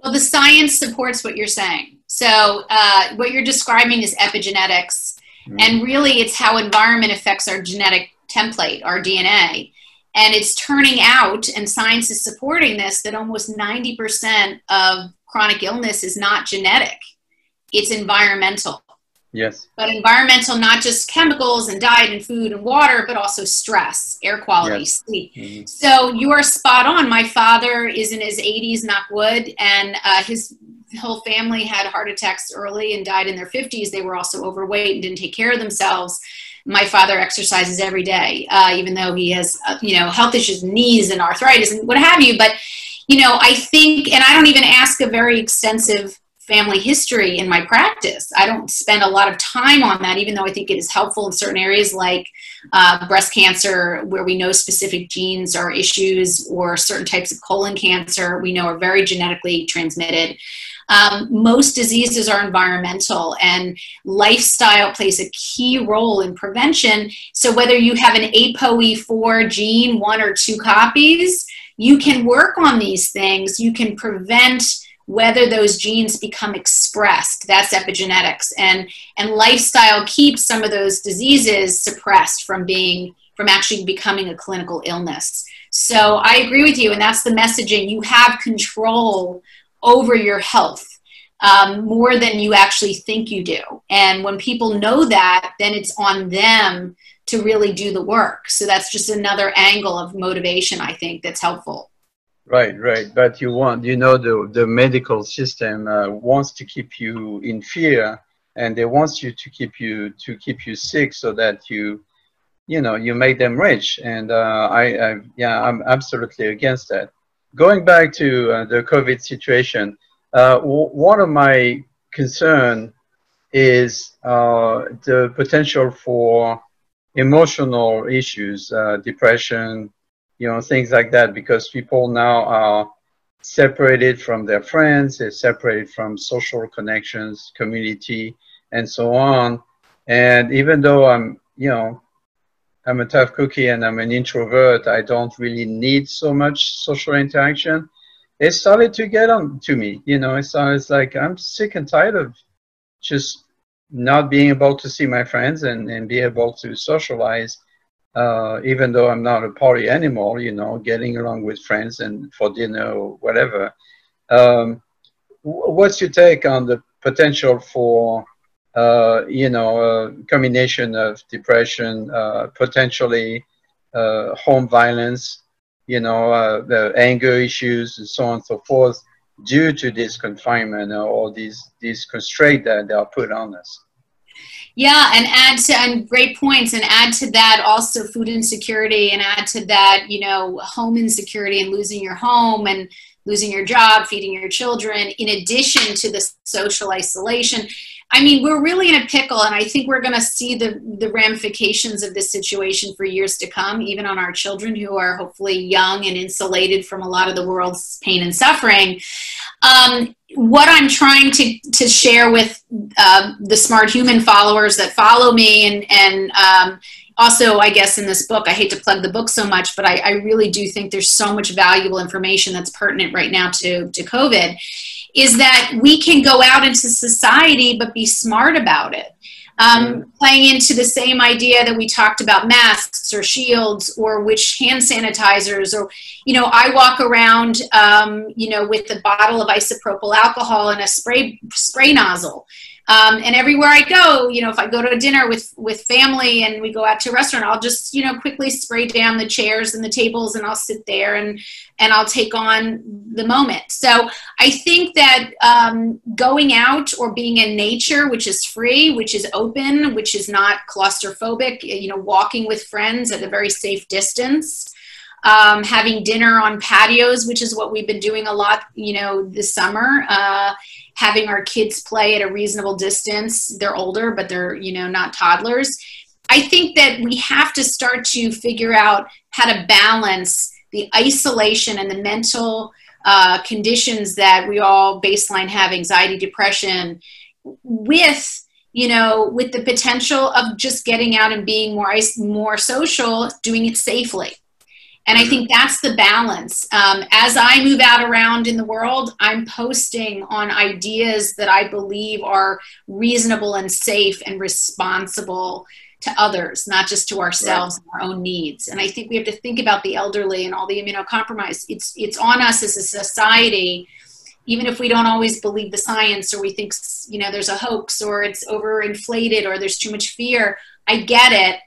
Well, the science supports what you're saying. So what you're describing is epigenetics. Mm-hmm. And really it's how environment affects our genetic template, our DNA. And it's turning out, and science is supporting this, that almost 90% of chronic illness is not genetic. It's environmental. Yes. But environmental, not just chemicals and diet and food and water, but also stress, air quality, yes, sleep. Mm-hmm. So you are spot on. My father is in his 80s, knock wood, and his whole family had heart attacks early and died in their 50s. They were also overweight and didn't take care of themselves. My father exercises every day, even though he has, you know, health issues, knees and arthritis and what have you. But, you know, I think, and I don't even ask a very extensive family history in my practice. I don't spend a lot of time on that, even though I think it is helpful in certain areas like breast cancer, where we know specific genes are issues, or certain types of colon cancer we know are very genetically transmitted. Most diseases are environmental, and lifestyle plays a key role in prevention. So whether you have an APOE4 gene, one or two copies, you can work on these things. You can prevent whether those genes become expressed. That's epigenetics, and lifestyle keeps some of those diseases suppressed from actually becoming a clinical illness. So I agree with you, and that's the messaging. You have control over your health. more than you actually think you do. And when people know that, then it's on them to really do the work. So that's just another angle of motivation, I think, that's helpful. Right, right. But you want, you know, the medical system wants to keep you in fear, and they want you to keep you sick so that you know, you make them rich. And I'm absolutely against that. Going back to the COVID situation, one of my concern is the potential for emotional issues, depression, you know, things like that, because people now are separated from their friends, they're separated from social connections, community, and so on. And even though I'm a tough cookie and I'm an introvert, I don't really need so much social interaction. It started to get on to me, you know. It's like I'm sick and tired of just not being able to see my friends and be able to socialize. Even though I'm not a party animal, you know, getting along with friends and for dinner or whatever. What's your take on the potential for, you know, a combination of depression, potentially home violence, you know, the anger issues and so on and so forth due to this confinement or these constraints that are put on us? Yeah, and great points, and add to that also food insecurity, and add to that, you know, home insecurity and losing your home and losing your job, feeding your children, in addition to the social isolation. I mean, we're really in a pickle, and I think we're going to see the ramifications of this situation for years to come, even on our children who are hopefully young and insulated from a lot of the world's pain and suffering. What I'm trying to share with the Smart Human followers that follow me, and also, I guess, in this book, I hate to plug the book so much, but I really do think there's so much valuable information that's pertinent right now to COVID, is that we can go out into society but be smart about it. Playing into the same idea that we talked about masks or shields or which hand sanitizers, or, you know, I walk around, you know, with a bottle of isopropyl alcohol and a spray nozzle. And everywhere I go, you know, if I go to a dinner with family and we go out to a restaurant, I'll just, you know, quickly spray down the chairs and the tables, and I'll sit there and I'll take on the moment. So I think that going out or being in nature, which is free, which is open, which is not claustrophobic, you know, walking with friends at a very safe distance, having dinner on patios, which is what we've been doing a lot, you know, this summer, having our kids play at a reasonable distance. They're older, but they're, you know, not toddlers. I think that we have to start to figure out how to balance the isolation and the mental conditions that we all baseline have, anxiety, depression, with, you know, with the potential of just getting out and being more social, doing it safely. And I think that's the balance. As I move out around in the world, I'm posting on ideas that I believe are reasonable and safe and responsible to others, not just to ourselves and our own needs. And I think we have to think about the elderly and all the immunocompromised. It's on us as a society, even if we don't always believe the science, or we think, you know, there's a hoax, or it's overinflated, or there's too much fear. I get it.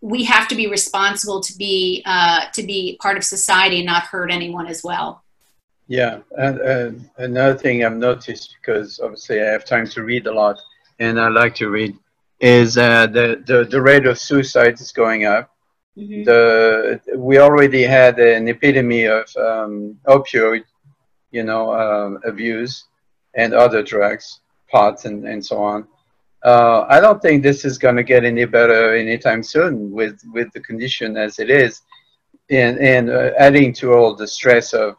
We have to be responsible to be part of society and not hurt anyone as well. Yeah, and another thing I've noticed, because obviously I have time to read a lot, and I like to read, is the rate of suicide is going up. Mm-hmm. We already had an epidemic of opioid, you know, abuse and other drugs, pot and so on. I don't think this is going to get any better anytime soon with the condition as it is, and adding to all the stress of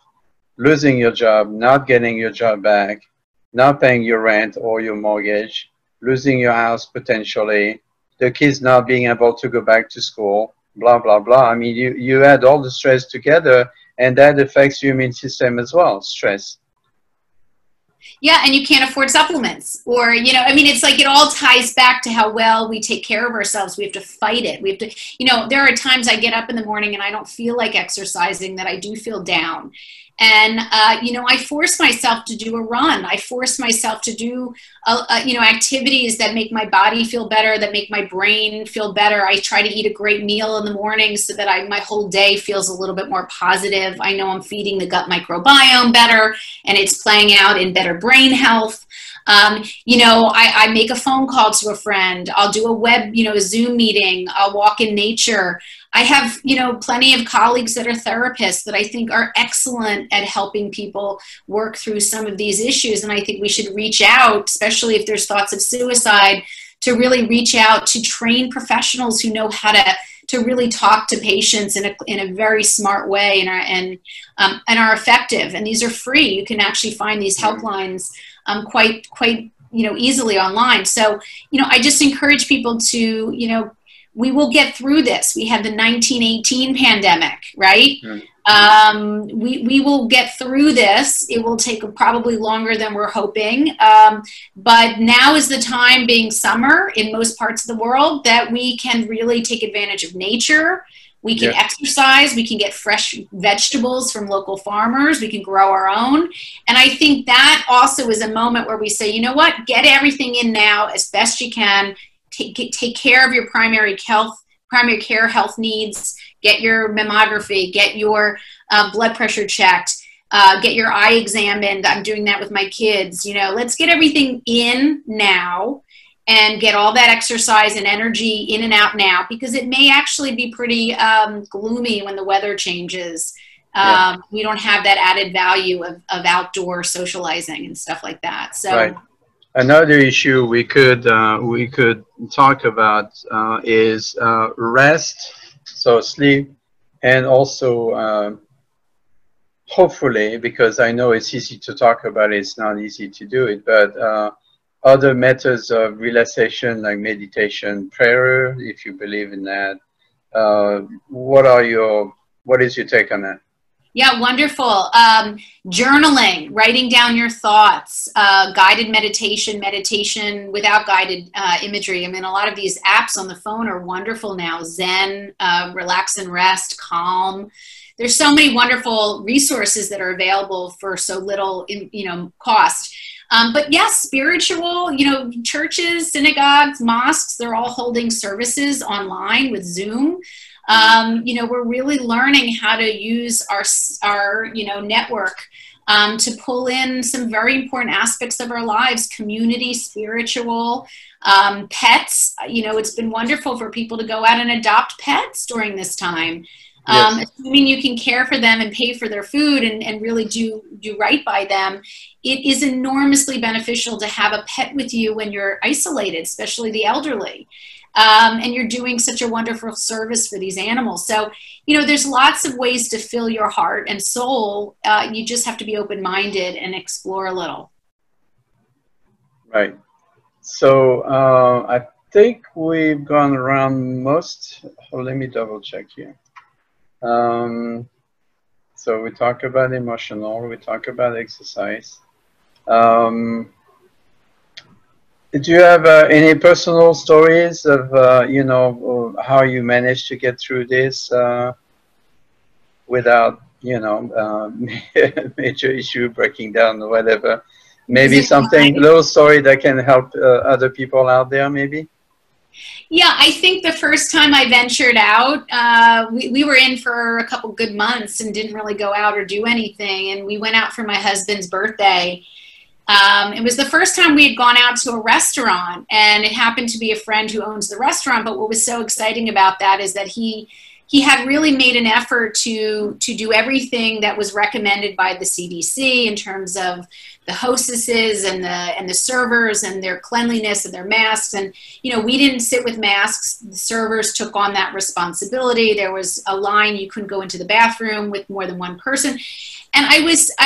losing your job, not getting your job back, not paying your rent or your mortgage, losing your house potentially, the kids not being able to go back to school, blah, blah, blah. I mean, you add all the stress together, and that affects your immune system as well, stress. Yeah, and you can't afford supplements, or, you know, I mean, it's like it all ties back to how well we take care of ourselves. We have to fight it. We have to, you know, there are times I get up in the morning and I don't feel like exercising, that I do feel down. And, you know, I force myself to do a run. I force myself to do, you know, activities that make my body feel better, that make my brain feel better. I try to eat a great meal in the morning so that my whole day feels a little bit more positive. I know I'm feeding the gut microbiome better, and it's playing out in better brain health. You know, I make a phone call to a friend. I'll do a a Zoom meeting. I'll walk in nature. I have, you know, plenty of colleagues that are therapists that I think are excellent at helping people work through some of these issues. And I think we should reach out, especially if there's thoughts of suicide, to really reach out to trained professionals who know how to really talk to patients in a very smart way and are effective. And these are free. You can actually find these helplines quite, you know, easily online. So, you know, I just encourage people to, you know, we will get through this. We had the 1918 pandemic, right? We will get through this. It will take probably longer than we're hoping. But now is the time, being summer in most parts of the world, that we can really take advantage of nature. We can exercise, we can get fresh vegetables from local farmers, we can grow our own. And I think that also is a moment where we say, you know what, get everything in now as best you can. Take care of your primary care health needs. Get your mammography. Get your blood pressure checked. Get your eye examined. I'm doing that with my kids. You know, let's get everything in now and get all that exercise and energy in and out now, because it may actually be pretty gloomy when the weather changes. We don't have that added value of outdoor socializing and stuff like that. So. Right. Another issue we could talk about is rest, so sleep, and also hopefully, because I know it's easy to talk about it, it's not easy to do it, but other methods of relaxation like meditation, prayer, if you believe in that. What is your take on that? Yeah, wonderful. Journaling, writing down your thoughts, guided meditation, meditation without guided imagery. I mean, a lot of these apps on the phone are wonderful now. Zen, Relax and Rest, Calm. There's so many wonderful resources that are available for so little, cost. But yes, spiritual, churches, synagogues, mosques, they're all holding services online with Zoom. We're really learning how to use our network to pull in some very important aspects of our lives, community, spiritual, pets. It's been wonderful for people to go out and adopt pets during this time. Assuming you can care for them and pay for their food and really do right by them, it is enormously beneficial to have a pet with you when you're isolated, especially the elderly. And you're doing such a wonderful service for these animals. So, there's lots of ways to fill your heart and soul. You just have to be open-minded and explore a little. Right. So I think we've gone around most. Oh, let me double check here. So we talk about emotional, we talk about exercise. Do you have any personal stories of, how you managed to get through this without, major issue, breaking down or whatever? Maybe something, little story that can help other people out there, maybe? Yeah, I think the first time I ventured out, we were in for a couple good months and didn't really go out or do anything. And we went out for my husband's birthday. It was the first time we had gone out to a restaurant, and it happened to be a friend who owns the restaurant. But what was so exciting about that is that he had really made an effort to do everything that was recommended by the CDC in terms of the hostesses and the servers and their cleanliness and their masks. And, we didn't sit with masks. The servers took on that responsibility. There was a line. You couldn't go into the bathroom with more than one person. And I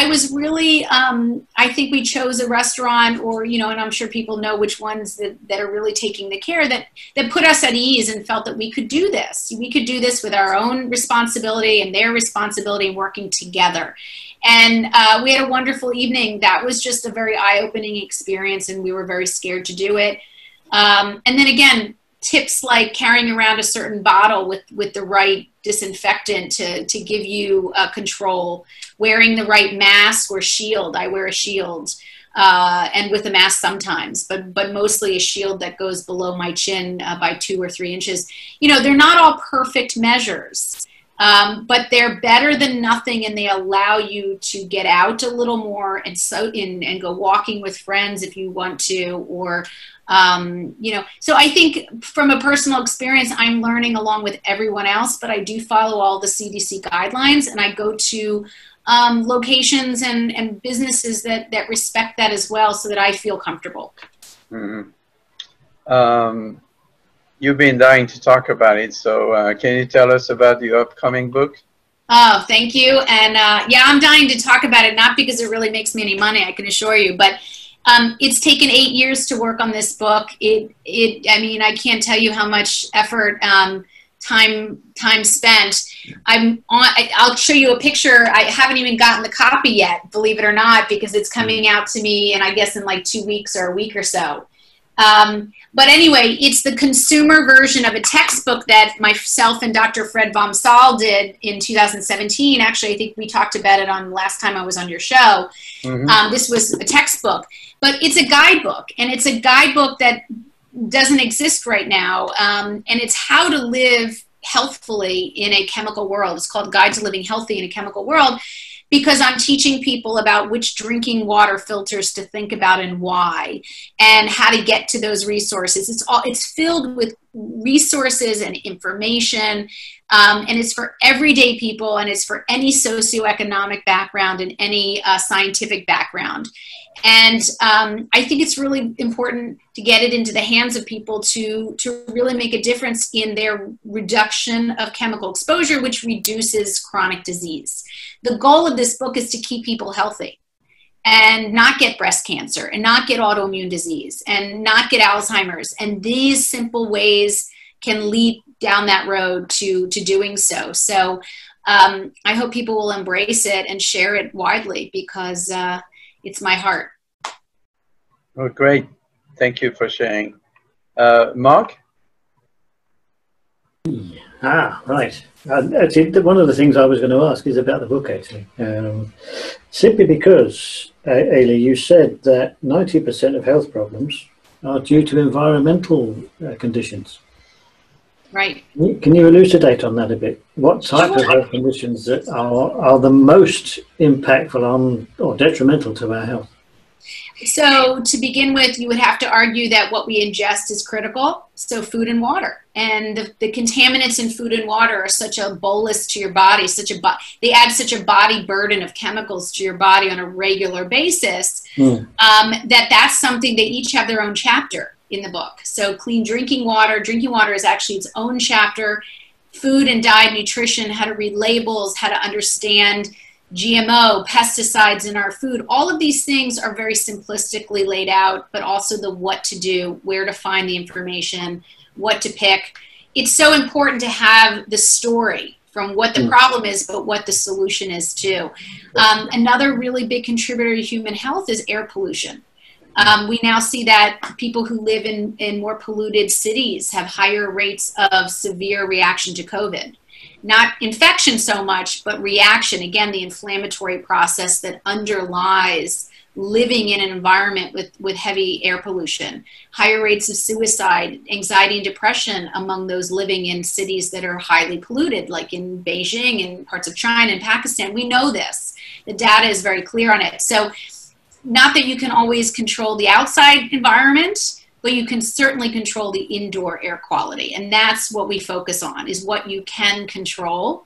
was really, I think we chose a restaurant or, and I'm sure people know which ones that are really taking the care that put us at ease and felt that we could do this. We could do this with our own responsibility and their responsibility, working together. And we had a wonderful evening. That was just a very eye-opening experience, and we were very scared to do it. And then again, tips like carrying around a certain bottle with the right disinfectant to give you control, wearing the right mask or shield. I wear a shield and with a mask sometimes, but mostly a shield that goes below my chin by 2 or 3 inches. You know, they're not all perfect measures, but they're better than nothing, and they allow you to get out a little more and go walking with friends if you want to, or you know. So I think from a personal experience, I'm learning along with everyone else, but I do follow all the CDC guidelines, and I go to locations and businesses that respect that as well, so that I feel comfortable. Mm-hmm. You've been dying to talk about it, so can you tell us about your upcoming book? Oh, thank you. And yeah, I'm dying to talk about it, not because it really makes me any money, I can assure you, but it's taken 8 years to work on this book. I mean, I can't tell you how much effort, time spent. I'll show you a picture. I haven't even gotten the copy yet, believe it or not, because it's coming out to me, and I guess in like 2 weeks or a week or so. But anyway, it's the consumer version of a textbook that myself and Dr. Fred Vom Saal did in 2017. Actually, I think we talked about it on last time I was on your show. Mm-hmm. This was a textbook, but it's a guidebook, and it's a guidebook that doesn't exist right now. And it's how to live healthfully in a chemical world. It's called Guide to Living Healthy in a Chemical World, because I'm teaching people about which drinking water filters to think about and why, and how to get to those resources. It's filled with resources and information, and it's for everyday people, and it's for any socioeconomic background and any scientific background. And I think it's really important to get it into the hands of people to really make a difference in their reduction of chemical exposure, which reduces chronic disease. The goal of this book is to keep people healthy and not get breast cancer and not get autoimmune disease and not get Alzheimer's. And these simple ways can lead down that road to doing so. So I hope people will embrace it and share it widely, because it's my heart. Well, great. Thank you for sharing. Mark? Ah, right. Actually, one of the things I was going to ask is about the book, actually. Simply because, Aly, you said that 90% of health problems are due to environmental conditions. Right. Can you elucidate on that a bit? What type of health conditions that are the most impactful on or detrimental to our health? So to begin with, you would have to argue that what we ingest is critical. So food and water, and the contaminants in food and water are such a bolus to your body, they add such a body burden of chemicals to your body on a regular basis, that's something. They each have their own chapter in the book. So clean drinking water is actually its own chapter. Food and diet, nutrition, how to read labels, how to understand GMO, pesticides in our food. All of these things are very simplistically laid out, but also the what to do, where to find the information, what to pick. It's so important to have the story from what the problem is, but what the solution is too. Another really big contributor to human health is air pollution. We now see that people who live in more polluted cities have higher rates of severe reaction to COVID. Not infection so much, but reaction. Again, the inflammatory process that underlies living in an environment with heavy air pollution. Higher rates of suicide, anxiety, and depression among those living in cities that are highly polluted, like in Beijing and parts of China and Pakistan. We know this. The data is very clear on it. So not that you can always control the outside environment, but you can certainly control the indoor air quality. And that's what we focus on, is what you can control.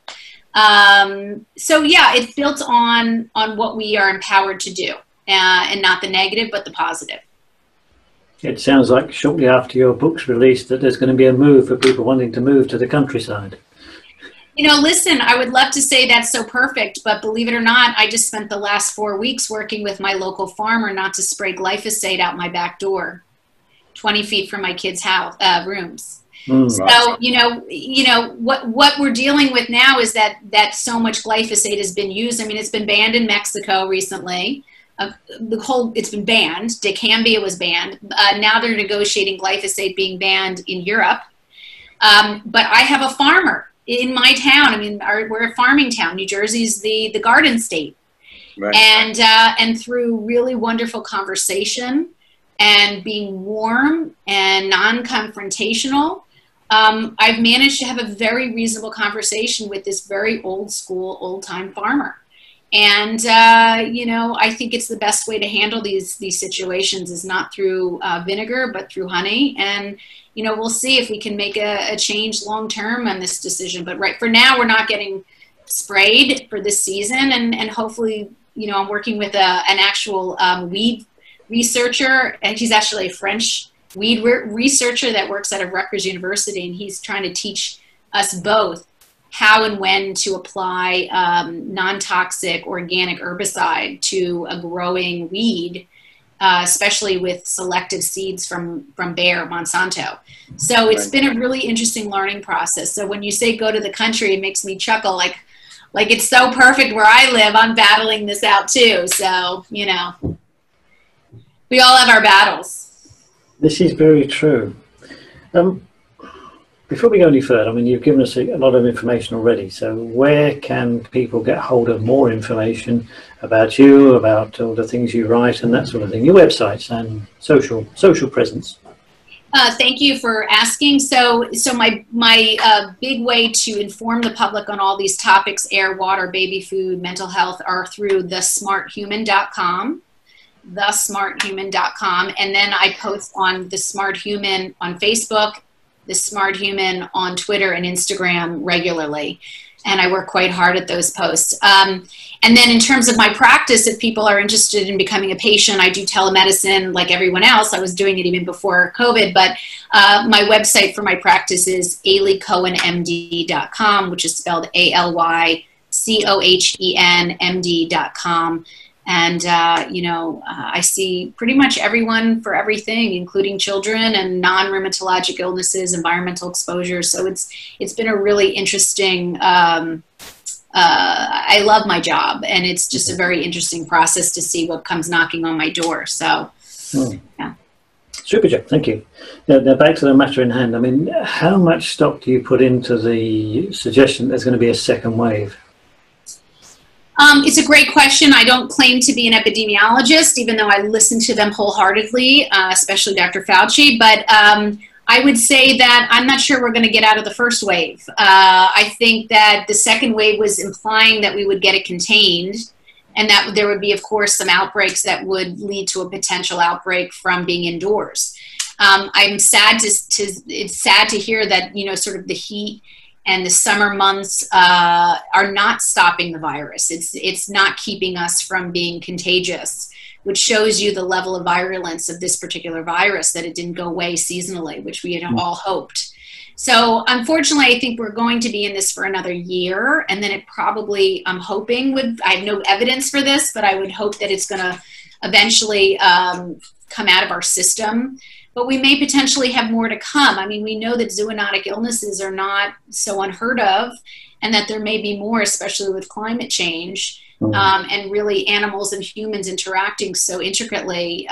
So yeah, it's built on what we are empowered to do, and not the negative, but the positive. It sounds like shortly after your book's released that there's going to be a move for people wanting to move to the countryside. You know, listen, I would love to say that's so perfect, but believe it or not, I just spent the last 4 weeks working with my local farmer not to spray glyphosate out my back door, 20 feet from my kids' house, rooms. Mm, so, right. you know, what we're dealing with now is that so much glyphosate has been used. I mean, it's been banned in Mexico recently. it's been banned. Dicamba was banned. Now they're negotiating glyphosate being banned in Europe. But I have a farmer in my town. I mean, we're a farming town. New Jersey's the garden state. Right. And through really wonderful conversation and being warm and non-confrontational, I've managed to have a very reasonable conversation with this very old school, old time farmer. And, you know, I think it's the best way to handle these situations is not through vinegar, but through honey. And, you know, we'll see if we can make a change long term on this decision. But right for now, we're not getting sprayed for this season. And hopefully, you know, I'm working with an actual weed researcher, and she's actually a French weed researcher that works out of Rutgers University. And he's trying to teach us both how and when to apply non-toxic organic herbicide to a growing weed, especially with selective seeds from Bayer Monsanto. So it's been a really interesting learning process. So when you say go to the country, it makes me chuckle. Like it's so perfect where I live. I'm battling this out too. So, you know, we all have our battles. This is very true. Before we go any further, I mean, you've given us a lot of information already, so where can people get hold of more information about you, about all the things you write and that sort of thing, your websites and social presence? Thank you for asking. So my big way to inform the public on all these topics, air, water, baby food, mental health, are through TheSmartHuman.com. TheSmartHuman.com. And then I post on The Smart Human on Facebook, The Smart Human on Twitter and Instagram regularly. And I work quite hard at those posts. And then in terms of my practice, if people are interested in becoming a patient, I do telemedicine like everyone else. I was doing it even before COVID, but my website for my practice is alycohenmd.com, which is spelled A-L-Y-C-O-H-E-N-M-D.com. And, you know, I see pretty much everyone for everything, including children and non-rheumatologic illnesses, environmental exposure. So it's been a really interesting, I love my job, and it's just a very interesting process to see what comes knocking on my door. So, yeah. Super, Jack. Thank you. Now back to the matter in hand. I mean, how much stock do you put into the suggestion there's going to be a second wave? It's a great question. I don't claim to be an epidemiologist, even though I listen to them wholeheartedly, especially Dr. Fauci. But I would say that I'm not sure we're going to get out of the first wave. I think that the second wave was implying that we would get it contained, and that there would be, of course, some outbreaks that would lead to a potential outbreak from being indoors. I'm sad it's sad to hear that, you know, sort of the heat and the summer months are not stopping the virus. It's not keeping us from being contagious, which shows you the level of virulence of this particular virus, that it didn't go away seasonally, which we had all hoped. So unfortunately, I think we're going to be in this for another year, and then it probably, I'm hoping, I have no evidence for this, but I would hope that it's gonna eventually come out of our system. But we may potentially have more to come. I mean, we know that zoonotic illnesses are not so unheard of, and that there may be more, especially with climate change, and really animals and humans interacting so intricately.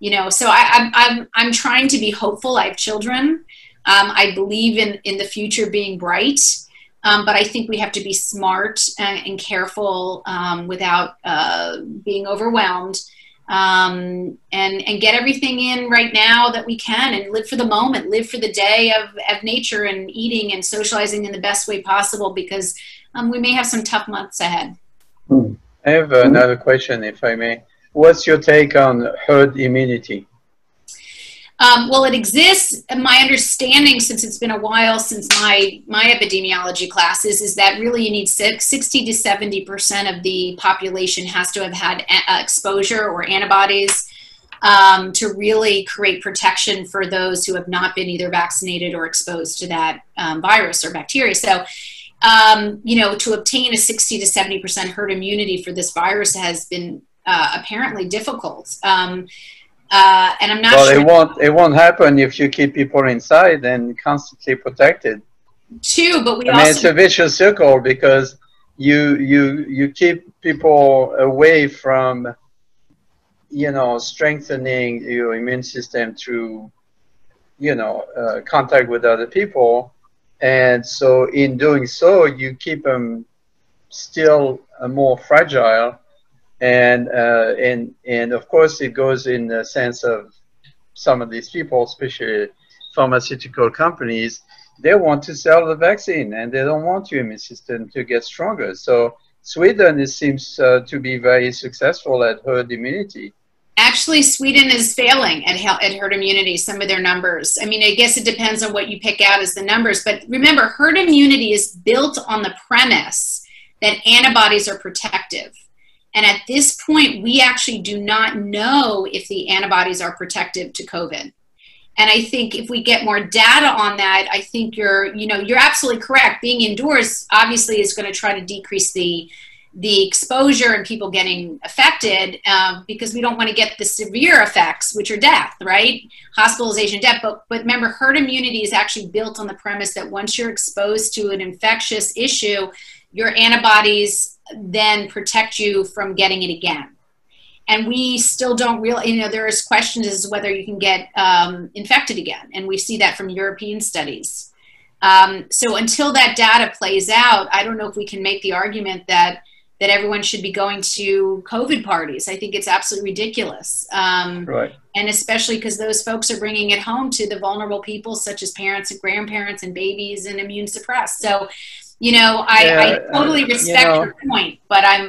You know, so I'm trying to be hopeful. I have children. I believe in the future being bright, but I think we have to be smart and careful without being overwhelmed. And get everything in right now that we can, and live for the moment, live for the day of nature and eating and socializing in the best way possible, because we may have some tough months ahead. I have another question, if I may. What's your take on herd immunity? Well, it exists. My understanding, since it's been a while since my epidemiology classes, is that really you need 60 to 70% of the population has to have had exposure or antibodies to really create protection for those who have not been either vaccinated or exposed to that virus or bacteria. So, you know, to obtain a 60 to 70% herd immunity for this virus has been apparently difficult. And I'm not sure. It won't happen if you keep people inside and constantly protected. But we also, it's a vicious circle, because you keep people away from strengthening your immune system through, contact with other people. And so in doing so, you keep them still more fragile. And of course, it goes in the sense of some of these people, especially pharmaceutical companies, they want to sell the vaccine and they don't want your immune system to get stronger. So Sweden, it seems to be very successful at herd immunity. Actually, Sweden is failing at herd immunity, some of their numbers. I mean, I guess it depends on what you pick out as the numbers. But remember, herd immunity is built on the premise that antibodies are protective. And at this point, we actually do not know if the antibodies are protective to COVID. And I think if we get more data on that, I think you're absolutely correct. Being indoors obviously is going to try to decrease the exposure and people getting affected because we don't want to get the severe effects, which are death, right? Hospitalization, death. But remember, herd immunity is actually built on the premise that once you're exposed to an infectious issue, your antibodies then protect you from getting it again. And we still don't really, there's questions as to whether you can get infected again. And we see that from European studies. So until that data plays out, I don't know if we can make the argument that everyone should be going to COVID parties. I think it's absolutely ridiculous. Right. And especially because those folks are bringing it home to the vulnerable people, such as parents and grandparents and babies and immune suppressed. So, I totally respect your point, but I'm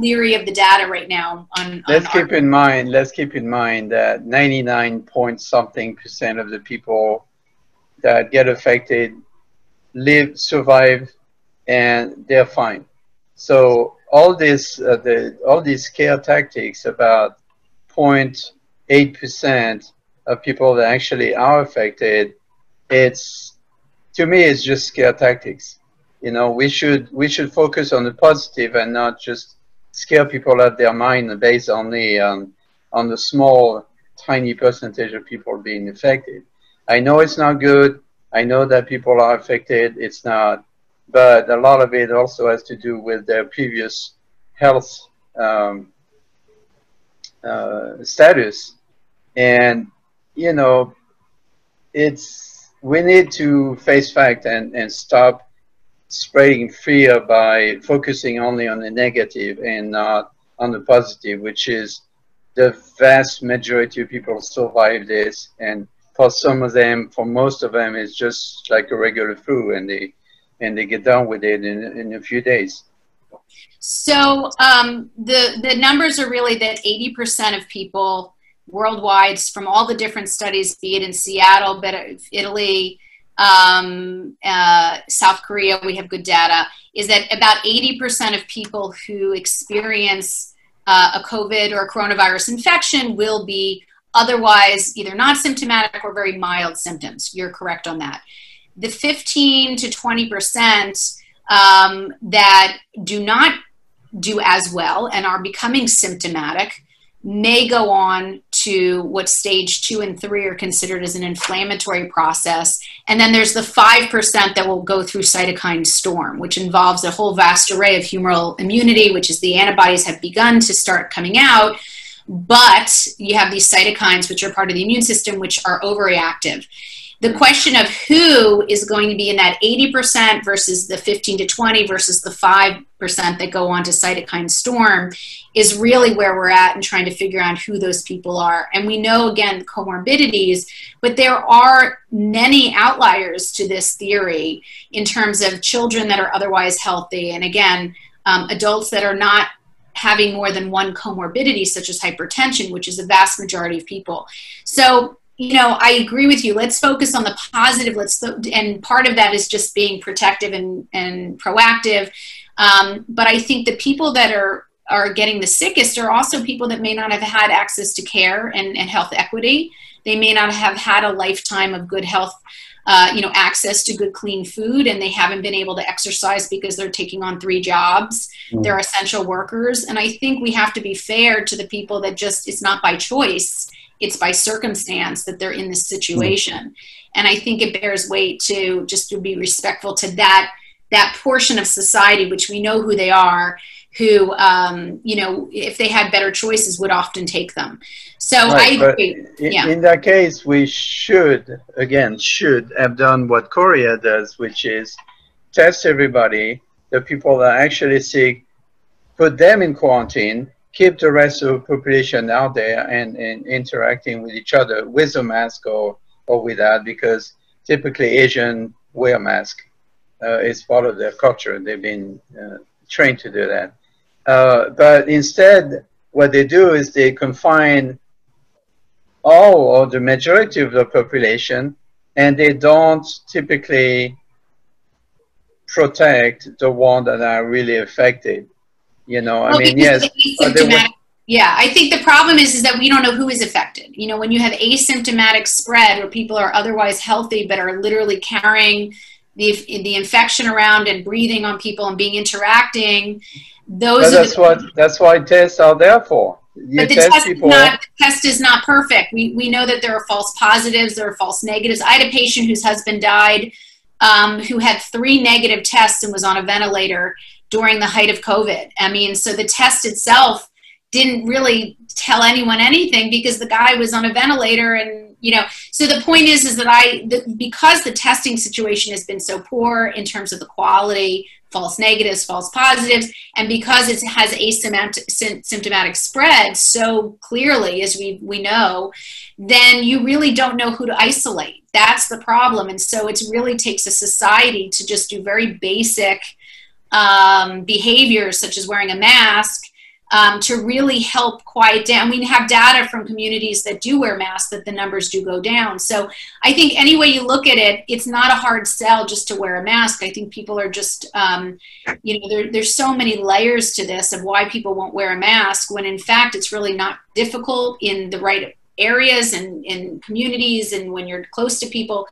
leery of the data right now. Let's keep in mind that 99-point-something% of the people that get affected live, survive, and they're fine. So all this, all these scare tactics about 0.8% of people that actually are affected, to me, it's just scare tactics. We should focus on the positive and not just scare people out of their mind based only on the small, tiny percentage of people being affected. I know it's not good. I know that people are affected. It's not. But a lot of it also has to do with their previous health status. And, we need to face fact and stop spreading fear by focusing only on the negative and not on the positive, which is the vast majority of people survive this. And for some of them, for most of them, it's just like a regular flu, and they get down with it in a few days. So the numbers are really that 80% of people worldwide, from all the different studies, be it in Seattle, but Italy, South Korea, we have good data, is that about 80% of people who experience a COVID or a coronavirus infection will be otherwise either not symptomatic or very mild symptoms. You're correct on that. The 15 to 20% that do not do as well and are becoming symptomatic may go on to what stage 2 and 3 are considered as an inflammatory process. And then there's the 5% that will go through cytokine storm, which involves a whole vast array of humoral immunity, which is the antibodies have begun to start coming out, but you have these cytokines, which are part of the immune system, which are overreactive. The question of who is going to be in that 80% versus the 15 to 20 versus the 5% that go on to cytokine storm is really where we're at and trying to figure out who those people are. And we know, again, comorbidities, but there are many outliers to this theory in terms of children that are otherwise healthy. And again, adults that are not having more than one comorbidity, such as hypertension, which is the vast majority of people. So, I agree with you. Let's focus on the positive. And part of that is just being protective and proactive. But I think the people that are getting the sickest are also people that may not have had access to care and health equity. They may not have had a lifetime of good health, access to good, clean food, and they haven't been able to exercise because they're taking on 3 jobs. Mm-hmm. They're essential workers. And I think we have to be fair to the people that just, it's not by choice. It's by circumstance that they're in this situation. And I think it bears weight to just to be respectful to that portion of society, which we know who they are, who, you know, if they had better choices, would often take them. So right, I agree. In that case, we should have done what Korea does, which is test everybody, the people that are actually sick, put them in quarantine, keep the rest of the population out there and interacting with each other with a mask or without, because typically Asian wear mask. It's part of their culture. They've been trained to do that. But instead, what they do is they confine all or the majority of the population, and they don't typically protect the ones that are really affected. You know, well, I mean, yes. Yeah, I think the problem is that we don't know who is affected. You know, when you have asymptomatic spread where people are otherwise healthy but are literally carrying the infection around and breathing on people and being interacting, those that's why tests are there for. But the test is not perfect. We know that there are false positives, there are false negatives. I had a patient whose husband died who had 3 negative tests and was on a ventilator during the height of COVID. I mean, so the test itself didn't really tell anyone anything because the guy was on a ventilator and, you know, so the point is that because the testing situation has been so poor in terms of the quality, false negatives, false positives, and because it has asymptomatic spread so clearly, as we know, then you really don't know who to isolate. That's the problem. And so it really takes a society to just do very basic behaviors such as wearing a mask to really help quiet down. We have data from communities that do wear masks that the numbers do go down. So I think any way you look at it, it's not a hard sell just to wear a mask. I think people are just, you know, there's so many layers to this of why people won't wear a mask when in fact it's really not difficult in the right areas and in communities and when you're close to people.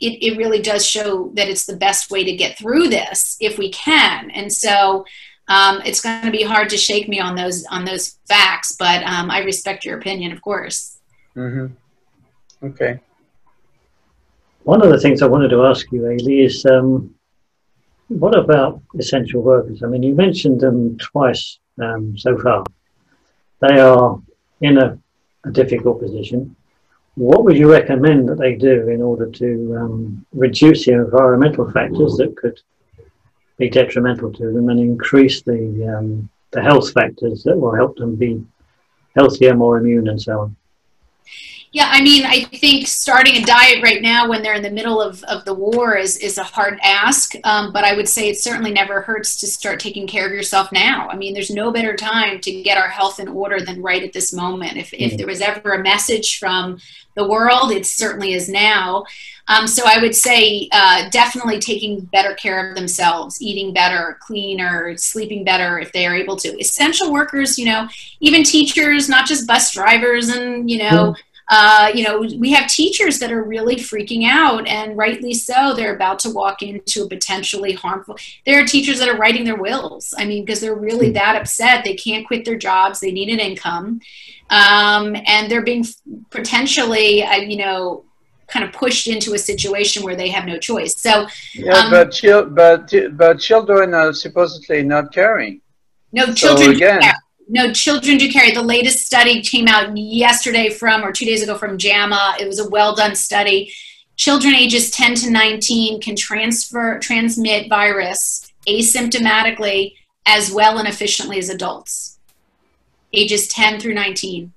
It really does show that it's the best way to get through this if we can. And so it's going to be hard to shake me on those facts, but I respect your opinion, of course. Mm-hmm. Okay. One of the things I wanted to ask you, Aly, is what about essential workers? I mean, you mentioned them twice so far. They are in a difficult position. What would you recommend that they do in order to reduce the environmental factors that could be detrimental to them and increase the health factors that will help them be healthier, more immune, and so on? Yeah, I mean, I think starting a diet right now when they're in the middle of the war is a hard ask, but I would say it certainly never hurts to start taking care of yourself now. I mean, there's no better time to get our health in order than right at this moment. If there was ever a message from the world, it certainly is now. So I would say definitely taking better care of themselves, eating better, cleaner, sleeping better if they are able to. Essential workers, you know, even teachers, not just bus drivers and, you know, you know, we have teachers that are really freaking out, and rightly so. They're about to walk into a potentially harmful. There are teachers that are writing their wills. I mean, because they're really that upset. They can't quit their jobs. They need an income. And they're being potentially, you know, kind of pushed into a situation where they have no choice. So, yeah, but children are supposedly not caring. No, children again. No, children do carry. The latest study came out yesterday from, or 2 days ago from JAMA. It was a well-done study. Children ages 10 to 19 can transmit virus asymptomatically as well and efficiently as adults, ages 10 through 19.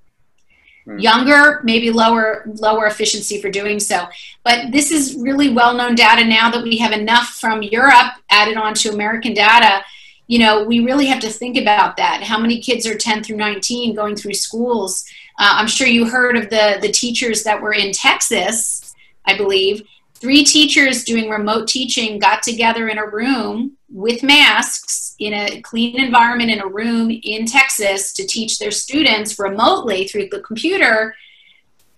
Younger, maybe lower efficiency for doing so. But this is really well-known data now that we have enough from Europe added on to American data. You know, we really have to think about that. How many kids are 10 through 19 going through schools? I'm sure you heard of the teachers that were in Texas, I believe. 3 teachers doing remote teaching got together in a room with masks in a clean environment in a room in Texas to teach their students remotely through the computer.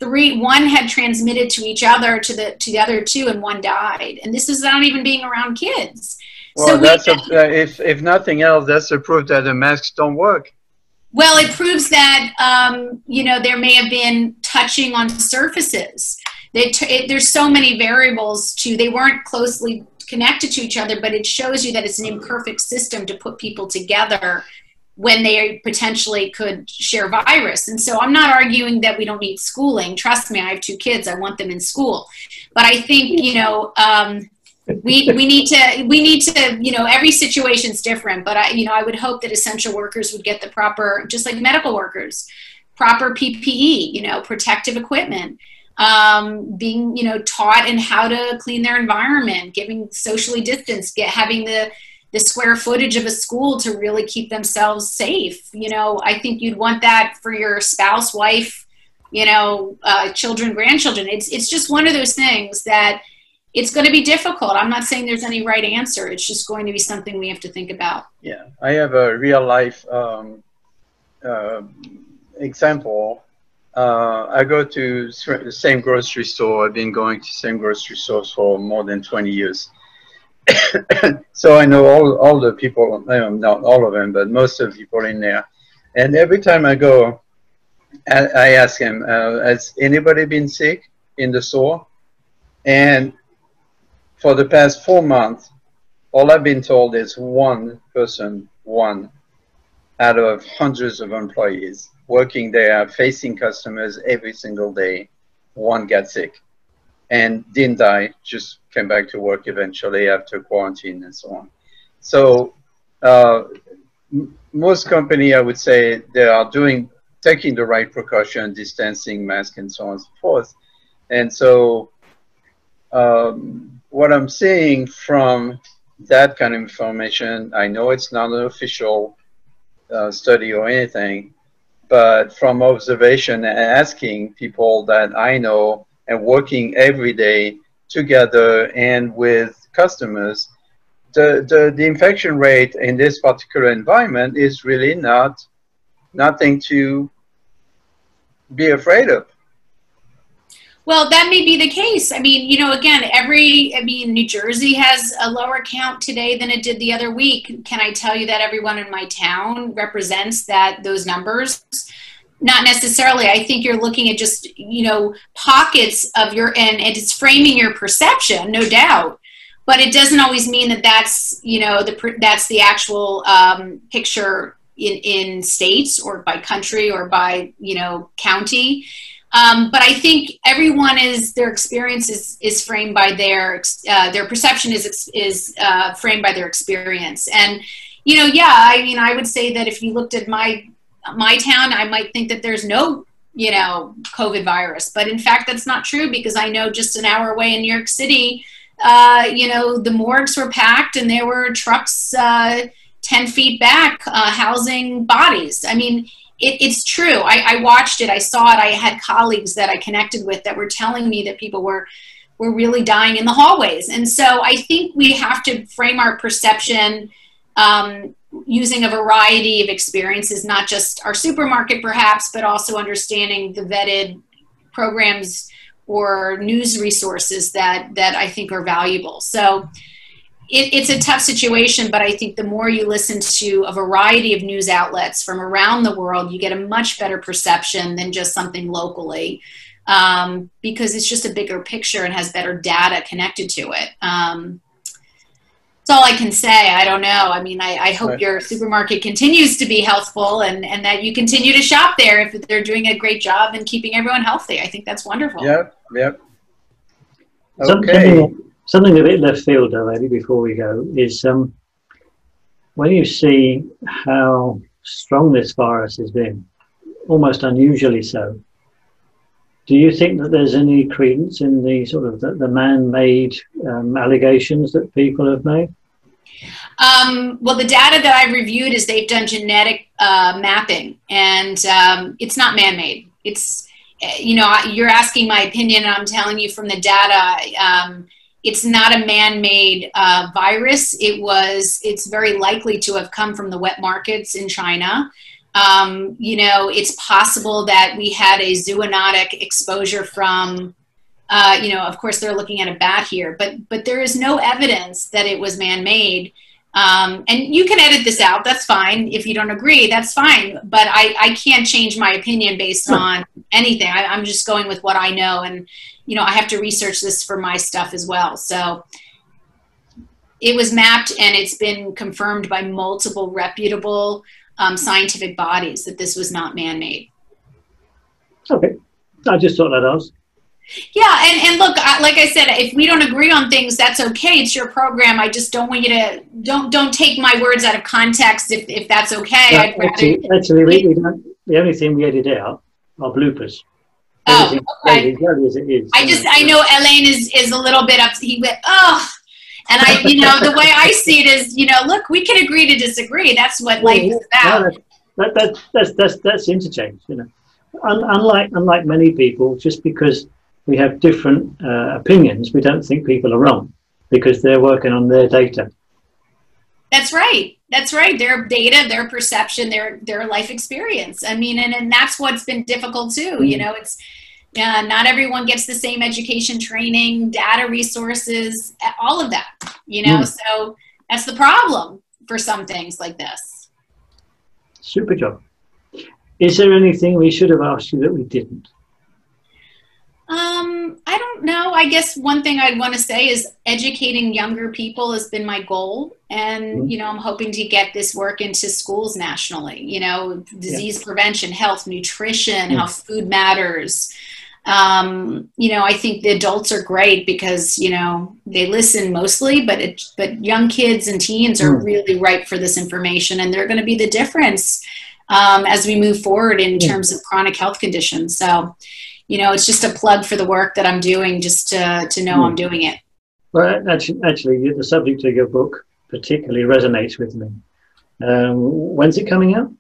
One had transmitted to each other, to the other 2, and 1 died. And this is not even being around kids. Well, so that's if nothing else, that's a proof that the masks don't work. Well, it proves that, you know, there may have been touching on surfaces. There's so many variables to, they weren't closely connected to each other, but it shows you that it's an imperfect system to put people together when they potentially could share virus. And so I'm not arguing that we don't need schooling. Trust me, I have two kids. I want them in school. But I think, you know, we need to, you know, every situation's different, but I would hope that essential workers would get the proper, just like medical workers, proper PPE, you know, protective equipment, being, you know, taught in how to clean their environment, giving socially distanced, having the square footage of a school to really keep themselves safe. You know, I think you'd want that for your spouse, wife, you know, children, grandchildren. It's just one of those things that it's going to be difficult. I'm not saying there's any right answer. It's just going to be something we have to think about. Yeah, I have a real life example. I go to the same grocery store. I've been going to the same grocery store for more than 20 years. So I know all the people, not all of them, but most of the people in there. And every time I go, I ask him, has anybody been sick in the store? And for the past 4 months, all I've been told is one person, one out of hundreds of employees working there, facing customers every single day, one got sick and didn't die, just came back to work eventually after quarantine and so on. So most company, I would say, they are taking the right precaution, distancing, mask, and so on and so forth. And so what I'm seeing from that kind of information, I know it's not an official study or anything, but from observation and asking people that I know and working every day together and with customers, the infection rate in this particular environment is really nothing to be afraid of. Well, that may be the case. I mean, you know, again, New Jersey has a lower count today than it did the other week. Can I tell you that everyone in my town represents those numbers? Not necessarily. I think you're looking at just, you know, pockets of and it's framing your perception, no doubt. But it doesn't always mean that that's, you know, that's the actual picture in states or by country or by, you know, county. But I think their experience is framed by their perception is framed by their experience. And, you know, yeah, I mean, I would say that if you looked at my town, I might think that there's no, you know, COVID virus, but in fact, that's not true because I know just an hour away in New York City, you know, the morgues were packed and there were trucks, 10 feet back, housing bodies. I mean, it's true. I watched it. I saw it. I had colleagues that I connected with that were telling me that people were really dying in the hallways. And so I think we have to frame our perception using a variety of experiences, not just our supermarket perhaps, but also understanding the vetted programs or news resources that I think are valuable. So it's a tough situation, but I think the more you listen to a variety of news outlets from around the world, you get a much better perception than just something locally, because it's just a bigger picture and has better data connected to it. That's all I can say. I don't know. I mean, I hope your supermarket continues to be healthful and that you continue to shop there if they're doing a great job and keeping everyone healthy. I think that's wonderful. Yep, yep. Okay. Something a bit left field, though, Aly, before we go, is when you see how strong this virus has been, almost unusually so, do you think that there's any credence in the sort of the man-made allegations that people have made? Well, the data that I've reviewed is they've done genetic mapping, and it's not man-made. It's, you know, you're asking my opinion, and I'm telling you from the data, it's not a man-made virus. It's very likely to have come from the wet markets in China. You know, it's possible that we had a zoonotic exposure from, you know, of course they're looking at a bat here, but there is no evidence that it was man-made. And you can edit this out, that's fine. If you don't agree, that's fine. But I can't change my opinion based on anything. I'm just going with what I know. And, you know, I have to research this for my stuff as well. So It was mapped and it's been confirmed by multiple reputable scientific bodies that this was not man-made. Okay. I just thought I'd ask. Yeah, and look, like I said, if we don't agree on things, that's okay. It's your program. I just don't want you to don't take my words out of context. If that's okay, I'd rather actually we don't. The only thing we edit out are bloopers. Oh, okay. I know Elaine is a little bit upset. He went, oh, and I, you know, the way I see it is, you know, look, we can agree to disagree. That's what life is about. No, that's interchange, you know. Unlike many people, just because we have different opinions, we don't think people are wrong because they're working on their data. That's right. That's right. Their data, their perception, their life experience. I mean, and that's what's been difficult too. Mm. You know, it's not everyone gets the same education, training, data resources, all of that, you know, so that's the problem for some things like this. Super job. Is there anything we should have asked you that we didn't? I don't know. I guess one thing I'd want to say is educating younger people has been my goal. And, you know, I'm hoping to get this work into schools nationally, you know, disease prevention, health, nutrition, how food matters. You know, I think the adults are great because, you know, they listen mostly, but young kids and teens are really ripe for this information, and they're going to be the difference as we move forward in terms of chronic health conditions. So, you know, it's just a plug for the work that I'm doing, just to know I'm doing it. Well, actually, the subject of your book particularly resonates with me. When's it coming out?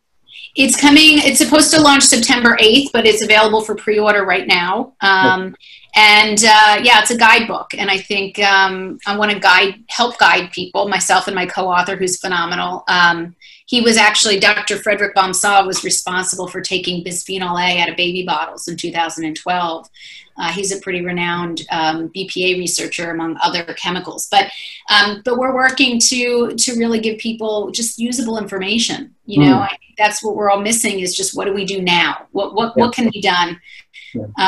It's coming. It's supposed to launch September 8th, but it's available for pre-order right now. Yeah, it's a guidebook, and I think I want to help guide people, myself and my co-author, who's phenomenal. He was actually, Dr. Fred Vom Saal was responsible for taking bisphenol A out of baby bottles in 2012. He's a pretty renowned BPA researcher, among other chemicals. But we're working to really give people just usable information. You know, I think that's what we're all missing is just what do we do now? What can be done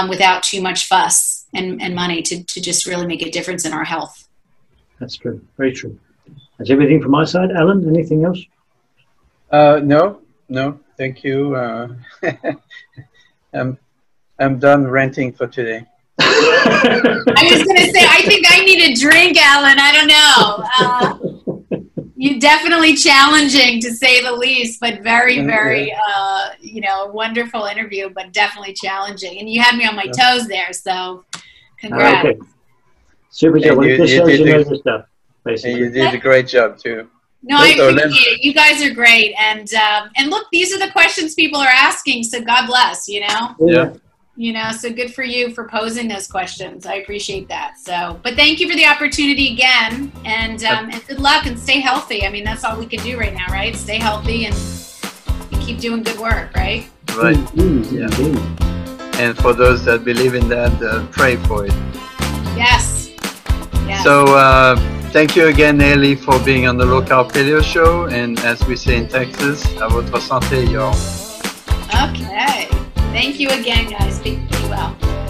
without too much fuss and money to just really make a difference in our health? That's true. Very true. That's everything from my side. Alan, anything else? No, thank you. I'm done ranting for today. I was going to say, I think I need a drink, Alan. I don't know. You're definitely challenging, to say the least, but very, very, you know, wonderful interview, but definitely challenging. And you had me on my toes there, so congrats. Okay. Super job. You did a great job, too. No, I appreciate it. You guys are great, and look, these are the questions people are asking. So God bless, you know. Yeah. You know, so good for you for posing those questions. I appreciate that. So, but thank you for the opportunity again, and good luck and stay healthy. I mean, that's all we can do right now, right? Stay healthy and keep doing good work, right? Right. Yeah. And for those that believe in that, pray for it. Yes. Yes. So. Thank you again, Aly, for being on the Low Carb Paleo Show, and as we say in Texas, à votre santé, y'all. Okay. Thank you again, guys. Be well.